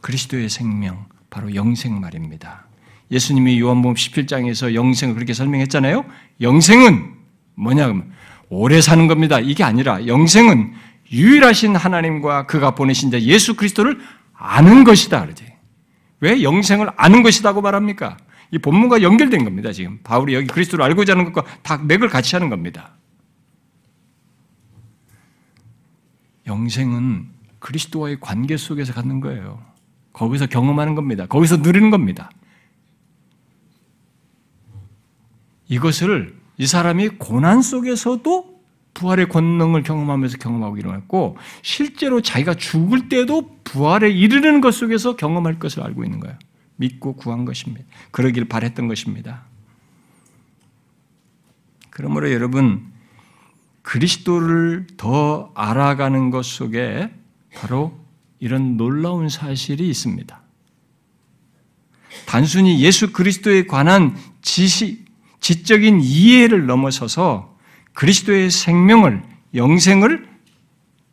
그리스도의 생명, 바로 영생 말입니다. 예수님이 요한복음 17장에서 영생을 그렇게 설명했잖아요. 영생은 뭐냐 하면 오래 사는 겁니다. 이게 아니라 영생은 유일하신 하나님과 그가 보내신 자 예수 그리스도를 아는 것이다. 그러지. 왜 영생을 아는 것이라고 말합니까? 이 본문과 연결된 겁니다. 지금 바울이 여기 그리스도를 알고자 하는 것과 다 맥을 같이 하는 겁니다. 영생은 그리스도와의 관계 속에서 갖는 거예요. 거기서 경험하는 겁니다. 거기서 누리는 겁니다. 이것을 이 사람이 고난 속에서도 부활의 권능을 경험하면서 경험하고 일어났고 실제로 자기가 죽을 때도 부활에 이르는 것 속에서 경험할 것을 알고 있는 거예요. 믿고 구한 것입니다. 그러길 바랬던 것입니다. 그러므로 여러분 그리스도를 더 알아가는 것 속에 바로 이런 놀라운 사실이 있습니다. 단순히 예수 그리스도에 관한 지적인 이해를 넘어서서 그리스도의 생명을, 영생을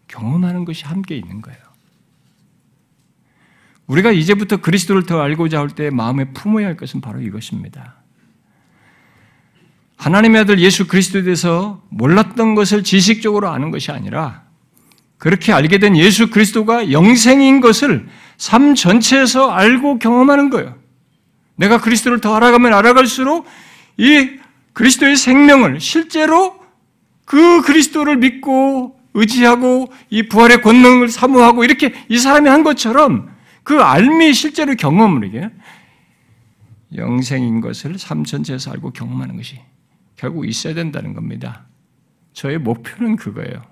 경험하는 것이 함께 있는 거예요. 우리가 이제부터 그리스도를 더 알고자 할 때 마음에 품어야 할 것은 바로 이것입니다. 하나님의 아들 예수 그리스도에 대해서 몰랐던 것을 지식적으로 아는 것이 아니라 그렇게 알게 된 예수 그리스도가 영생인 것을 삶 전체에서 알고 경험하는 거예요. 내가 그리스도를 더 알아가면 알아갈수록 이 그리스도의 생명을 실제로 그 그리스도를 믿고 의지하고 이 부활의 권능을 사모하고 이렇게 이 사람이 한 것처럼 그 알미 실제로 경험을 이게 영생인 것을 삶 전체에서 알고 경험하는 것이 결국 있어야 된다는 겁니다. 저의 목표는 그거예요.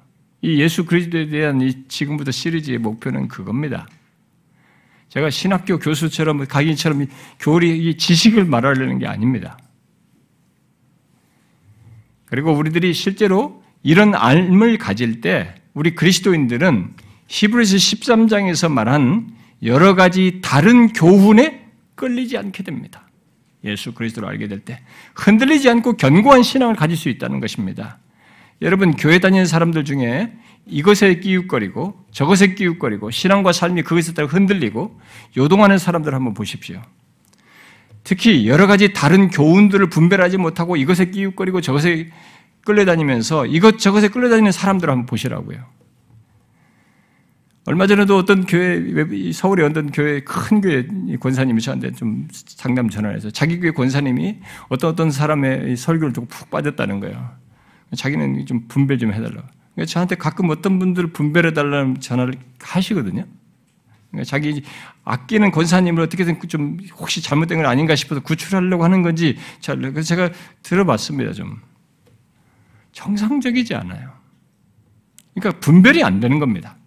이 예수 그리스도에 대한 이 지금부터 시리즈의 목표는 그겁니다. 제가 신학교 교수처럼, 각인처럼 교리의 지식을 말하려는 게 아닙니다. 그리고 우리들이 실제로 이런 알을 가질 때 우리 그리스도인들은 히브리서 13장에서 말한 여러 가지 다른 교훈에 끌리지 않게 됩니다. 예수 그리스도를 알게 될 때 흔들리지 않고 견고한 신앙을 가질 수 있다는 것입니다. 여러분 교회 다니는 사람들 중에 이것에 끼우거리고 저것에 끼우거리고 신앙과 삶이 그것에 따라 흔들리고 요동하는 사람들 한번 보십시오. 특히 여러 가지 다른 교훈들을 분별하지 못하고 이것에 끼우거리고 저것에 끌려다니면서 이것저것에 끌려다니는 사람들을 한번 보시라고요. 얼마 전에도 어떤 교회, 서울의 어떤 교회, 큰 교회 권사님이 저한테 좀 상담 전화해서 자기 교회 권사님이 어떤 사람의 설교를 듣고 푹 빠졌다는 거예요. 자기는 좀 분별 좀 해달라고. 그러니까 저한테 가끔 어떤 분들을 분별해달라는 전화를 하시거든요. 그러니까 자기 아끼는 권사님을 어떻게든 좀 혹시 잘못된 건 아닌가 싶어서 구출하려고 하는 건지 그래서 제가 들어봤습니다. 좀 정상적이지 않아요. 그러니까 분별이 안 되는 겁니다.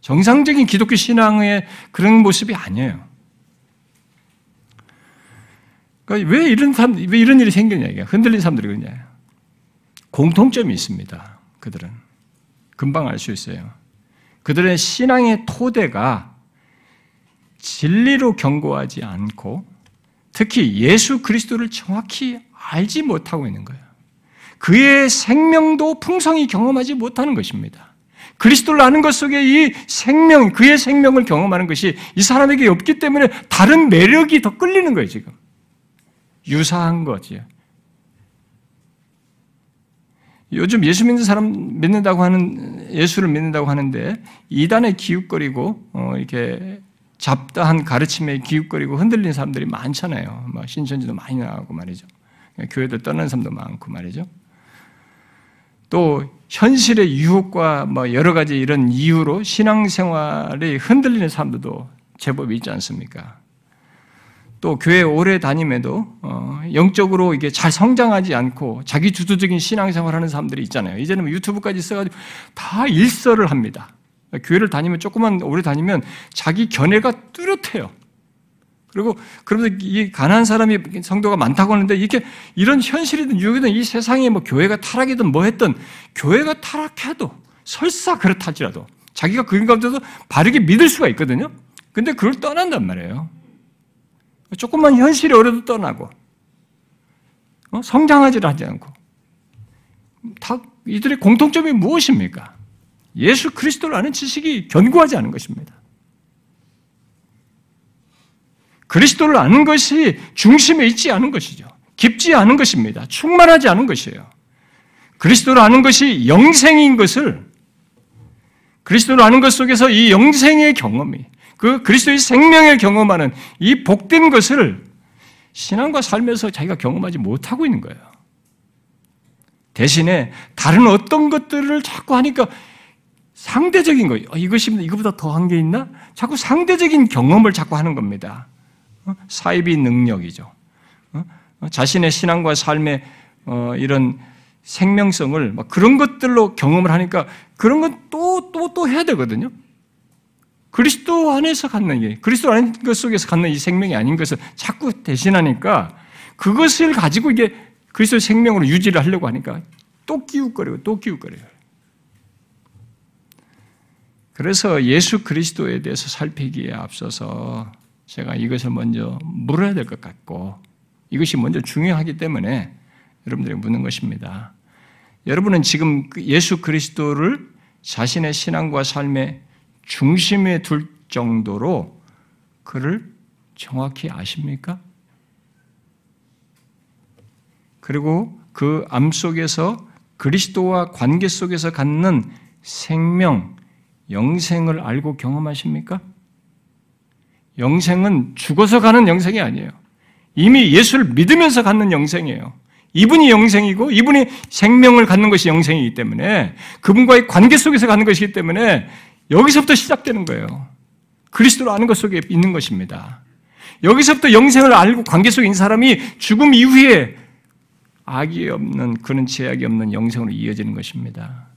정상적인 기독교 신앙의 그런 모습이 아니에요. 그러니까 왜 이런 일이 생기냐, 이게. 흔들린 사람들이 그러냐. 공통점이 있습니다. 그들은. 금방 알 수 있어요. 그들의 신앙의 토대가 진리로 견고하지 않고 특히 예수 그리스도를 정확히 알지 못하고 있는 거예요. 그의 생명도 풍성히 경험하지 못하는 것입니다. 그리스도를 아는 것 속에 이 생명, 그의 생명을 경험하는 것이 이 사람에게 없기 때문에 다른 매력이 더 끌리는 거예요, 지금. 유사한 거지요. 요즘 예수 믿는 사람 믿는다고 하는, 예수를 믿는다고 하는데 이단에 기웃거리고, 이렇게 잡다한 가르침에 기웃거리고 흔들린 사람들이 많잖아요. 막 신천지도 많이 나가고 말이죠. 교회도 떠난 사람도 많고 말이죠. 또 현실의 유혹과 뭐 여러 가지 이런 이유로 신앙생활이 흔들리는 사람들도 제법 있지 않습니까? 또 교회 오래 다님에도 영적으로 이게 잘 성장하지 않고 자기 주도적인 신앙생활하는 사람들이 있잖아요. 이제는 유튜브까지 써가지고 다 일설을 합니다. 교회를 다니면 조금만 오래 다니면 자기 견해가 뚜렷해요. 그리고 그러면서 이 가난한 사람이 성도가 많다고 하는데 이렇게 이런 현실이든 유혹이든 이 세상에 뭐 교회가 타락이든 뭐 했든 교회가 타락해도 설사 그렇다 할지라도 자기가 그인 가운데도 바르게 믿을 수가 있거든요. 근데 그걸 떠난단 말이에요. 조금만 현실이 어려도 떠나고 성장하지를 하지 않고 다 이들의 공통점이 무엇입니까? 예수 그리스도를 아는 지식이 견고하지 않은 것입니다. 그리스도를 아는 것이 중심에 있지 않은 것이죠. 깊지 않은 것입니다. 충만하지 않은 것이에요. 그리스도를 아는 것이 영생인 것을 그리스도를 아는 것 속에서 이 영생의 경험이 그 그리스도의 생명을 경험하는 이 복된 것을 신앙과 삶에서 자기가 경험하지 못하고 있는 거예요. 대신에 다른 어떤 것들을 자꾸 하니까 상대적인 거예요. 이것이 이거보다 더한 게 있나? 자꾸 상대적인 경험을 자꾸 하는 겁니다. 사이비 능력이죠. 자신의 신앙과 삶의 이런 생명성을 막 그런 것들로 경험을 하니까 그런 건 또 해야 되거든요. 그리스도 안에서 갖는 게, 그리스도 안에 것 속에서 갖는 이 생명이 아닌 것을 자꾸 대신하니까 그것을 가지고 이게 그리스도의 생명으로 유지를 하려고 하니까 또 끼웃거려요. 또 끼웃거려요. 그래서 예수 그리스도에 대해서 살피기에 앞서서 제가 이것을 먼저 물어야 될 것 같고 이것이 먼저 중요하기 때문에 여러분들이 묻는 것입니다. 여러분은 지금 예수 그리스도를 자신의 신앙과 삶의 중심에 둘 정도로 그를 정확히 아십니까? 그리고 그 암 속에서 그리스도와 관계 속에서 갖는 생명, 영생을 알고 경험하십니까? 영생은 죽어서 가는 영생이 아니에요. 이미 예수를 믿으면서 갖는 영생이에요. 이분이 영생이고 이분이 생명을 갖는 것이 영생이기 때문에 그분과의 관계 속에서 갖는 것이기 때문에 여기서부터 시작되는 거예요. 그리스도를 아는 것 속에 있는 것입니다. 여기서부터 영생을 알고 관계 속에 있는 사람이 죽음 이후에 악이 없는 그런 제약이 없는 영생으로 이어지는 것입니다.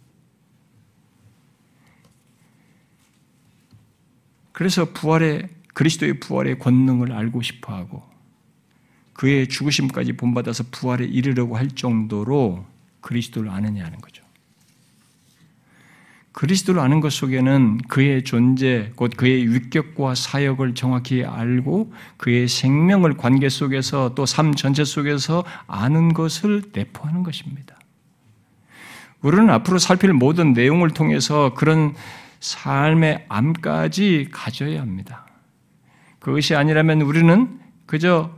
그래서 부활의 그리스도의 부활의 권능을 알고 싶어하고 그의 죽으심까지 본받아서 부활에 이르려고 할 정도로 그리스도를 아느냐 하는 거죠. 그리스도를 아는 것 속에는 그의 존재, 곧 그의 위격과 사역을 정확히 알고 그의 생명을 관계 속에서 또 삶 전체 속에서 아는 것을 내포하는 것입니다. 우리는 앞으로 살필 모든 내용을 통해서 그런 삶의 암까지 가져야 합니다. 그것이 아니라면 우리는 그저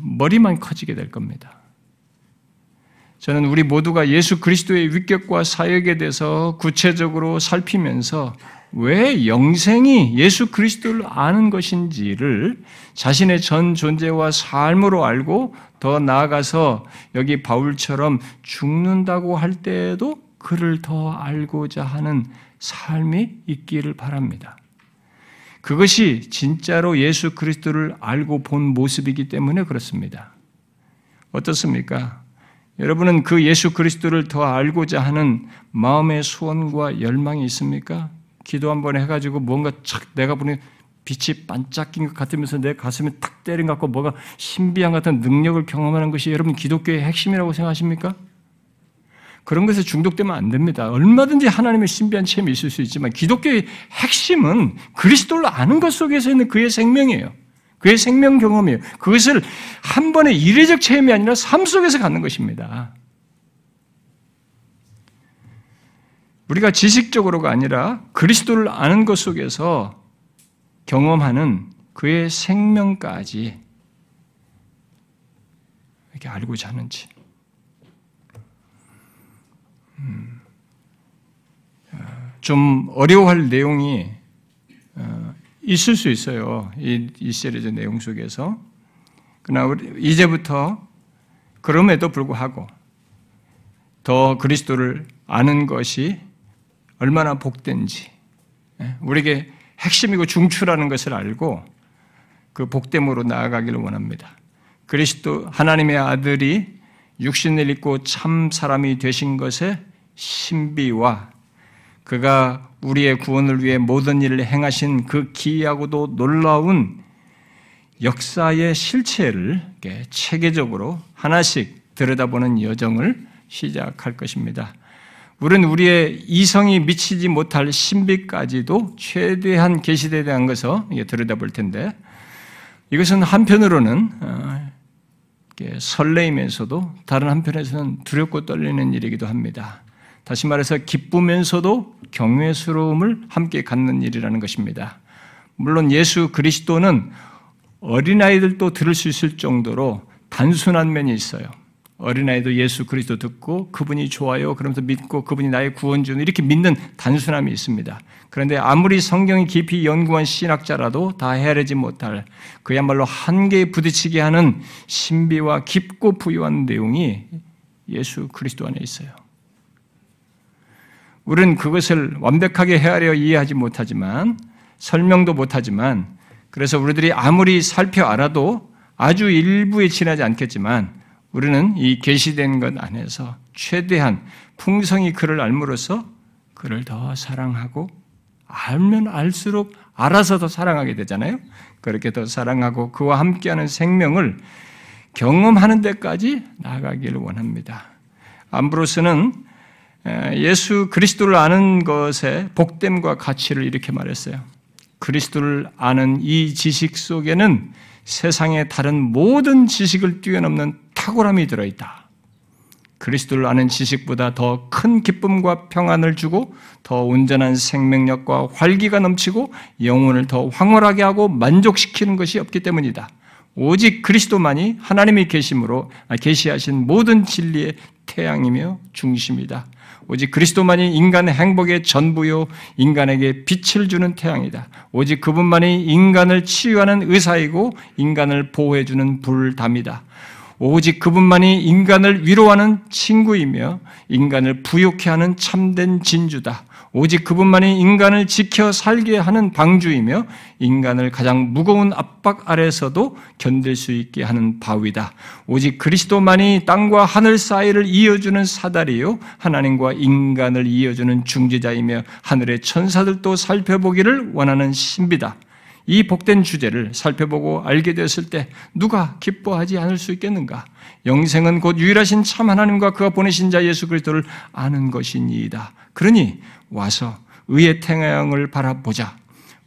머리만 커지게 될 겁니다. 저는 우리 모두가 예수 그리스도의 위격과 사역에 대해서 구체적으로 살피면서 왜 영생이 예수 그리스도를 아는 것인지를 자신의 전 존재와 삶으로 알고 더 나아가서 여기 바울처럼 죽는다고 할 때에도 그를 더 알고자 하는 삶이 있기를 바랍니다. 그것이 진짜로 예수 그리스도를 알고 본 모습이기 때문에 그렇습니다. 어떻습니까? 여러분은 그 예수 그리스도를 더 알고자 하는 마음의 소원과 열망이 있습니까? 기도 한번 해가지고 뭔가 착 내가 보니 빛이 반짝인 것 같으면서 내 가슴에 탁 때린 것 같고 뭐가 신비한 것 같은 능력을 경험하는 것이 여러분 기독교의 핵심이라고 생각하십니까? 그런 것에 중독되면 안 됩니다. 얼마든지 하나님의 신비한 체험이 있을 수 있지만 기독교의 핵심은 그리스도를 아는 것 속에서 있는 그의 생명이에요. 그의 생명 경험이에요. 그것을 한 번의 이례적 체험이 아니라 삶 속에서 갖는 것입니다. 우리가 지식적으로가 아니라 그리스도를 아는 것 속에서 경험하는 그의 생명까지 이렇게 알고자 하는지. 좀 어려워할 내용이 있을 수 있어요. 이 시리즈 내용 속에서. 그러나 이제부터 그럼에도 불구하고 더 그리스도를 아는 것이 얼마나 복된지 우리에게 핵심이고 중추라는 것을 알고 그 복됨으로 나아가기를 원합니다. 그리스도 하나님의 아들이 육신을 입고 참 사람이 되신 것의 신비와 그가 우리의 구원을 위해 모든 일을 행하신 그 기이하고도 놀라운 역사의 실체를 체계적으로 하나씩 들여다보는 여정을 시작할 것입니다. 우리는 우리의 이성이 미치지 못할 신비까지도 최대한 계시대에 대한 것을 들여다볼 텐데 이것은 한편으로는 설레이면서도 다른 한편에서는 두렵고 떨리는 일이기도 합니다. 다시 말해서 기쁘면서도 경외스러움을 함께 갖는 일이라는 것입니다. 물론 예수 그리스도는 어린아이들도 들을 수 있을 정도로 단순한 면이 있어요. 어린아이도 예수 그리스도 듣고 그분이 좋아요 그러면서 믿고 그분이 나의 구원주는 이렇게 믿는 단순함이 있습니다. 그런데 아무리 성경이 깊이 연구한 신학자라도 다 헤아리지 못할 그야말로 한계에 부딪히게 하는 신비와 깊고 부유한 내용이 예수 그리스도 안에 있어요. 우리는 그것을 완벽하게 헤아려 이해하지 못하지만 설명도 못하지만 그래서 우리들이 아무리 살펴 알아도 아주 일부에 지나지 않겠지만 우리는 이 계시된 것 안에서 최대한 풍성히 그를 알므로써 그를 더 사랑하고 알면 알수록 알아서 더 사랑하게 되잖아요. 그렇게 더 사랑하고 그와 함께하는 생명을 경험하는 데까지 나아가기를 원합니다. 암브로스는 예수 그리스도를 아는 것의 복됨과 가치를 이렇게 말했어요. 그리스도를 아는 이 지식 속에는 세상의 다른 모든 지식을 뛰어넘는 탁월함이 들어있다. 그리스도를 아는 지식보다 더 큰 기쁨과 평안을 주고 더 온전한 생명력과 활기가 넘치고 영혼을 더 황홀하게 하고 만족시키는 것이 없기 때문이다. 오직 그리스도만이 하나님이 계심으로 계시하신 모든 진리의 태양이며 중심이다. 오직 그리스도만이 인간의 행복의 전부요 인간에게 빛을 주는 태양이다. 오직 그분만이 인간을 치유하는 의사이고 인간을 보호해주는 불담이다. 오직 그분만이 인간을 위로하는 친구이며 인간을 부욕케 하는 참된 진주다. 오직 그분만이 인간을 지켜 살게 하는 방주이며 인간을 가장 무거운 압박 아래서도 견딜 수 있게 하는 바위다. 오직 그리스도만이 땅과 하늘 사이를 이어주는 사다리요 하나님과 인간을 이어주는 중재자이며 하늘의 천사들도 살펴보기를 원하는 신비다. 이 복된 주제를 살펴보고 알게 되었을 때 누가 기뻐하지 않을 수 있겠는가? 영생은 곧 유일하신 참 하나님과 그가 보내신 자 예수 그리스도를 아는 것이니이다. 그러니 와서 의의 태양을 바라보자.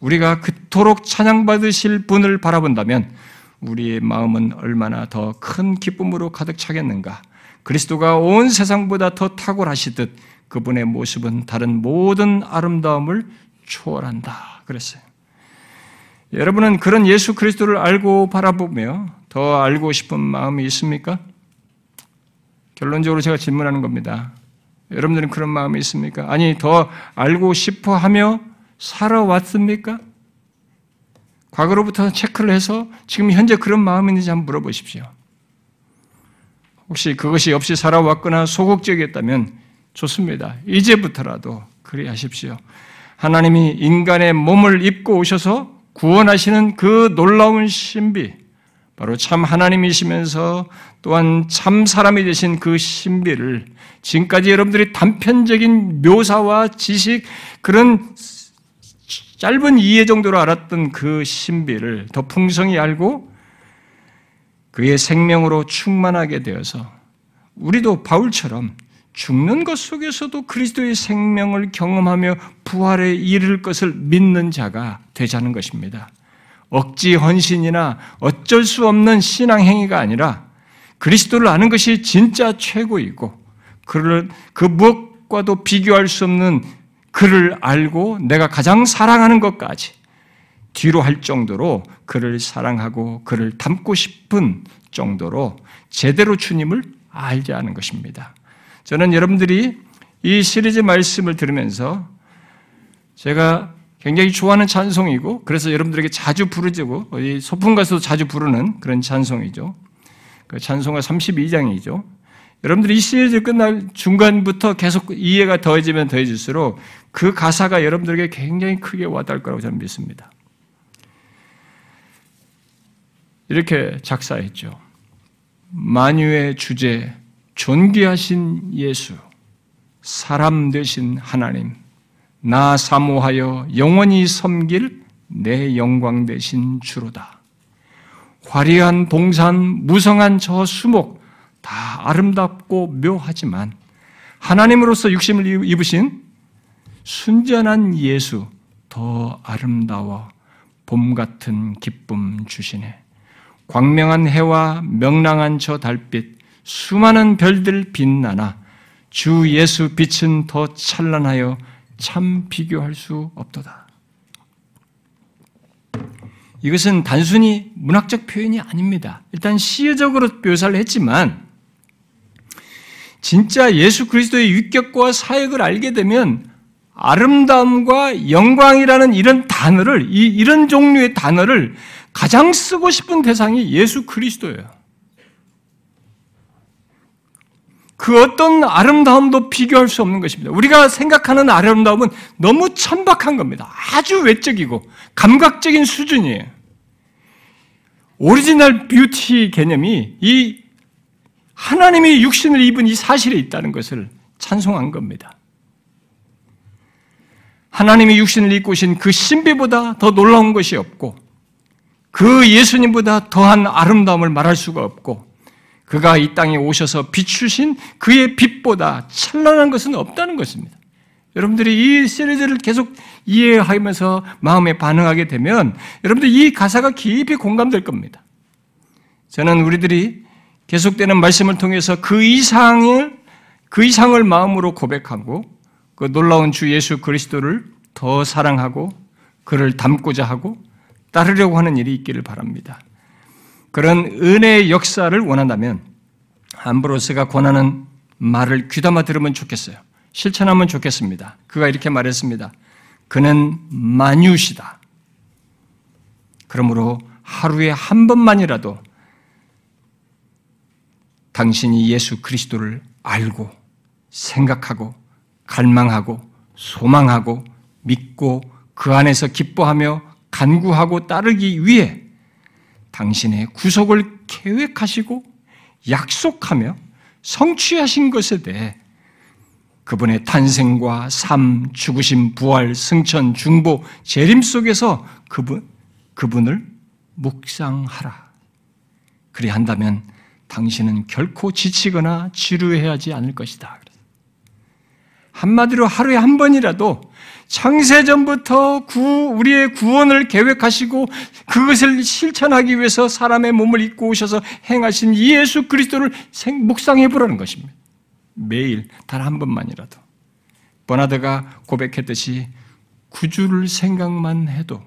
우리가 그토록 찬양받으실 분을 바라본다면 우리의 마음은 얼마나 더 큰 기쁨으로 가득 차겠는가? 그리스도가 온 세상보다 더 탁월하시듯 그분의 모습은 다른 모든 아름다움을 초월한다. 그랬어요. 여러분은 그런 예수 그리스도를 알고 바라보며 더 알고 싶은 마음이 있습니까? 결론적으로 제가 질문하는 겁니다. 여러분들은 그런 마음이 있습니까? 아니, 더 알고 싶어 하며 살아왔습니까? 과거로부터 체크를 해서 지금 현재 그런 마음이 있는지 한번 물어보십시오. 혹시 그것이 없이 살아왔거나 소극적이었다면 좋습니다. 이제부터라도 그리하십시오. 하나님이 인간의 몸을 입고 오셔서 구원하시는 그 놀라운 신비, 바로 참 하나님이시면서 또한 참 사람이 되신 그 신비를 지금까지 여러분들이 단편적인 묘사와 지식, 그런 짧은 이해 정도로 알았던 그 신비를 더 풍성히 알고 그의 생명으로 충만하게 되어서 우리도 바울처럼 죽는 것 속에서도 그리스도의 생명을 경험하며 부활에 이를 것을 믿는 자가 되자는 것입니다. 억지 헌신이나 어쩔 수 없는 신앙 행위가 아니라 그리스도를 아는 것이 진짜 최고이고 그 무엇과도 비교할 수 없는 그를 알고 내가 가장 사랑하는 것까지 뒤로 할 정도로 그를 사랑하고 그를 닮고 싶은 정도로 제대로 주님을 알게 하는 것입니다. 저는 여러분들이 이 시리즈 말씀을 들으면서 제가 굉장히 좋아하는 찬송이고 그래서 여러분들에게 자주 부르지고 소풍 가서도 자주 부르는 그런 찬송이죠. 그 찬송가 32장이죠. 여러분들이 이 시리즈 끝날 중간부터 계속 이해가 더해지면 더해질수록 그 가사가 여러분들에게 굉장히 크게 와닿을 거라고 저는 믿습니다. 이렇게 작사했죠. 만유의 주제 존귀하신 예수, 사람 되신 하나님, 나 사모하여 영원히 섬길 내 영광 되신 주로다. 화려한 동산, 무성한 저 수목 다 아름답고 묘하지만 하나님으로서 육신을 입으신 순전한 예수 더 아름다워 봄 같은 기쁨 주시네. 광명한 해와 명랑한 저 달빛 수많은 별들 빛나나 주 예수 빛은 더 찬란하여 참 비교할 수 없도다. 이것은 단순히 문학적 표현이 아닙니다. 일단 시적으로 묘사를 했지만 진짜 예수 그리스도의 위격과 사역을 알게 되면 아름다움과 영광이라는 이런 단어를 이런 종류의 단어를 가장 쓰고 싶은 대상이 예수 그리스도예요. 그 어떤 아름다움도 비교할 수 없는 것입니다. 우리가 생각하는 아름다움은 너무 천박한 겁니다. 아주 외적이고 감각적인 수준이에요. 오리지널 뷰티 개념이 이 하나님이 육신을 입은 이 사실에 있다는 것을 찬송한 겁니다. 하나님이 육신을 입고 오신 그 신비보다 더 놀라운 것이 없고 그 예수님보다 더한 아름다움을 말할 수가 없고 그가 이 땅에 오셔서 비추신 그의 빛보다 찬란한 것은 없다는 것입니다. 여러분들이 이 시리즈를 계속 이해하면서 마음에 반응하게 되면 여러분들 이 가사가 깊이 공감될 겁니다. 저는 우리들이 계속되는 말씀을 통해서 그 이상을 마음으로 고백하고 그 놀라운 주 예수 그리스도를 더 사랑하고 그를 닮고자 하고 따르려고 하는 일이 있기를 바랍니다. 그런 은혜의 역사를 원한다면 암브로스가 권하는 말을 귀담아 들으면 좋겠어요. 실천하면 좋겠습니다. 그가 이렇게 말했습니다. 그는 만유시다. 그러므로 하루에 한 번만이라도 당신이 예수 그리스도를 알고 생각하고 갈망하고 소망하고 믿고 그 안에서 기뻐하며 간구하고 따르기 위해 당신의 구속을 계획하시고 약속하며 성취하신 것에 대해 그분의 탄생과 삶, 죽으심, 부활, 승천, 중보, 재림 속에서 그분을 묵상하라. 그리한다면 당신은 결코 지치거나 지루해하지 않을 것이다. 한마디로 하루에 한 번이라도 창세전부터 우리의 구원을 계획하시고 그것을 실천하기 위해서 사람의 몸을 입고 오셔서 행하신 예수 그리스도를 묵상해보라는 것입니다. 매일 단 한 번만이라도. 버나드가 고백했듯이 구주를 생각만 해도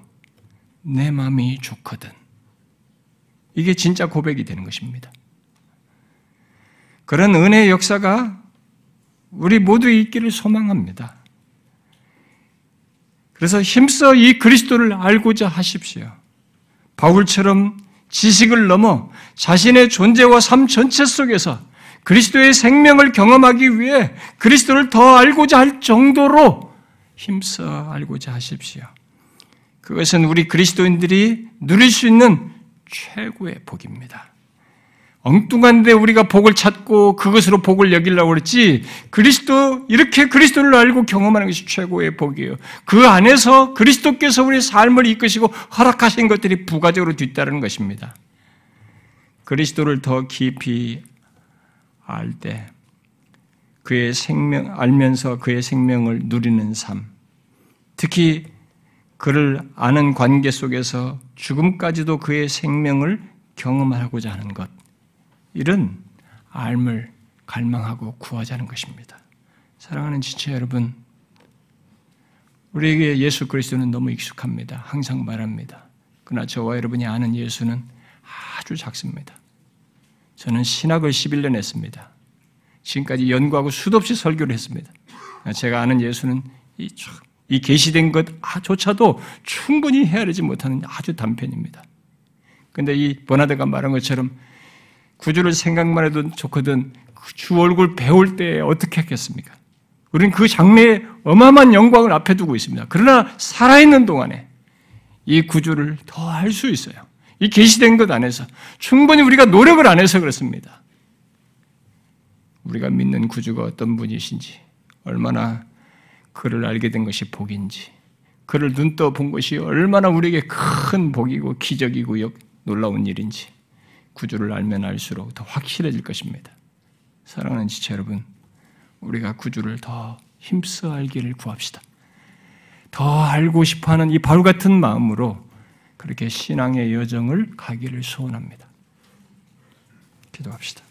내 마음이 좋거든. 이게 진짜 고백이 되는 것입니다. 그런 은혜의 역사가 우리 모두의 있기를 소망합니다. 그래서 힘써 이 그리스도를 알고자 하십시오. 바울처럼 지식을 넘어 자신의 존재와 삶 전체 속에서 그리스도의 생명을 경험하기 위해 그리스도를 더 알고자 할 정도로 힘써 알고자 하십시오. 그것은 우리 그리스도인들이 누릴 수 있는 최고의 복입니다. 엉뚱한데 우리가 복을 찾고 그것으로 복을 여기려고 그랬지, 그리스도, 이렇게 그리스도를 알고 경험하는 것이 최고의 복이에요. 그 안에서 그리스도께서 우리의 삶을 이끄시고 허락하신 것들이 부가적으로 뒤따르는 것입니다. 그리스도를 더 깊이 알 때 그의 생명, 알면서 그의 생명을 누리는 삶, 특히 그를 아는 관계 속에서 죽음까지도 그의 생명을 경험하고자 하는 것, 이런 앎을 갈망하고 구하자는 것입니다. 사랑하는 지체 여러분, 우리에게 예수 그리스도는 너무 익숙합니다. 항상 말합니다. 그러나 저와 여러분이 아는 예수는 아주 작습니다. 저는 신학을 11년 했습니다. 지금까지 연구하고 수도 없이 설교를 했습니다. 제가 아는 예수는 이 계시된 것조차도 충분히 헤아리지 못하는 아주 단편입니다. 그런데 이 버나드가 말한 것처럼 구주를 생각만 해도 좋거든 주 얼굴 배울 때 어떻게 했겠습니까? 우리는 그 장래의 어마어마한 영광을 앞에 두고 있습니다. 그러나 살아있는 동안에 이 구주를 더 알 수 있어요. 이 계시된 것 안에서 충분히 우리가 노력을 안 해서 그렇습니다. 우리가 믿는 구주가 어떤 분이신지, 얼마나 그를 알게 된 것이 복인지, 그를 눈떠 본 것이 얼마나 우리에게 큰 복이고 기적이고 놀라운 일인지 구주를 알면 알수록 더 확실해질 것입니다. 사랑하는 지체 여러분, 우리가 구주를 더 힘써 알기를 구합시다. 더 알고 싶어하는 이 바울 같은 마음으로 그렇게 신앙의 여정을 가기를 소원합니다. 기도합시다.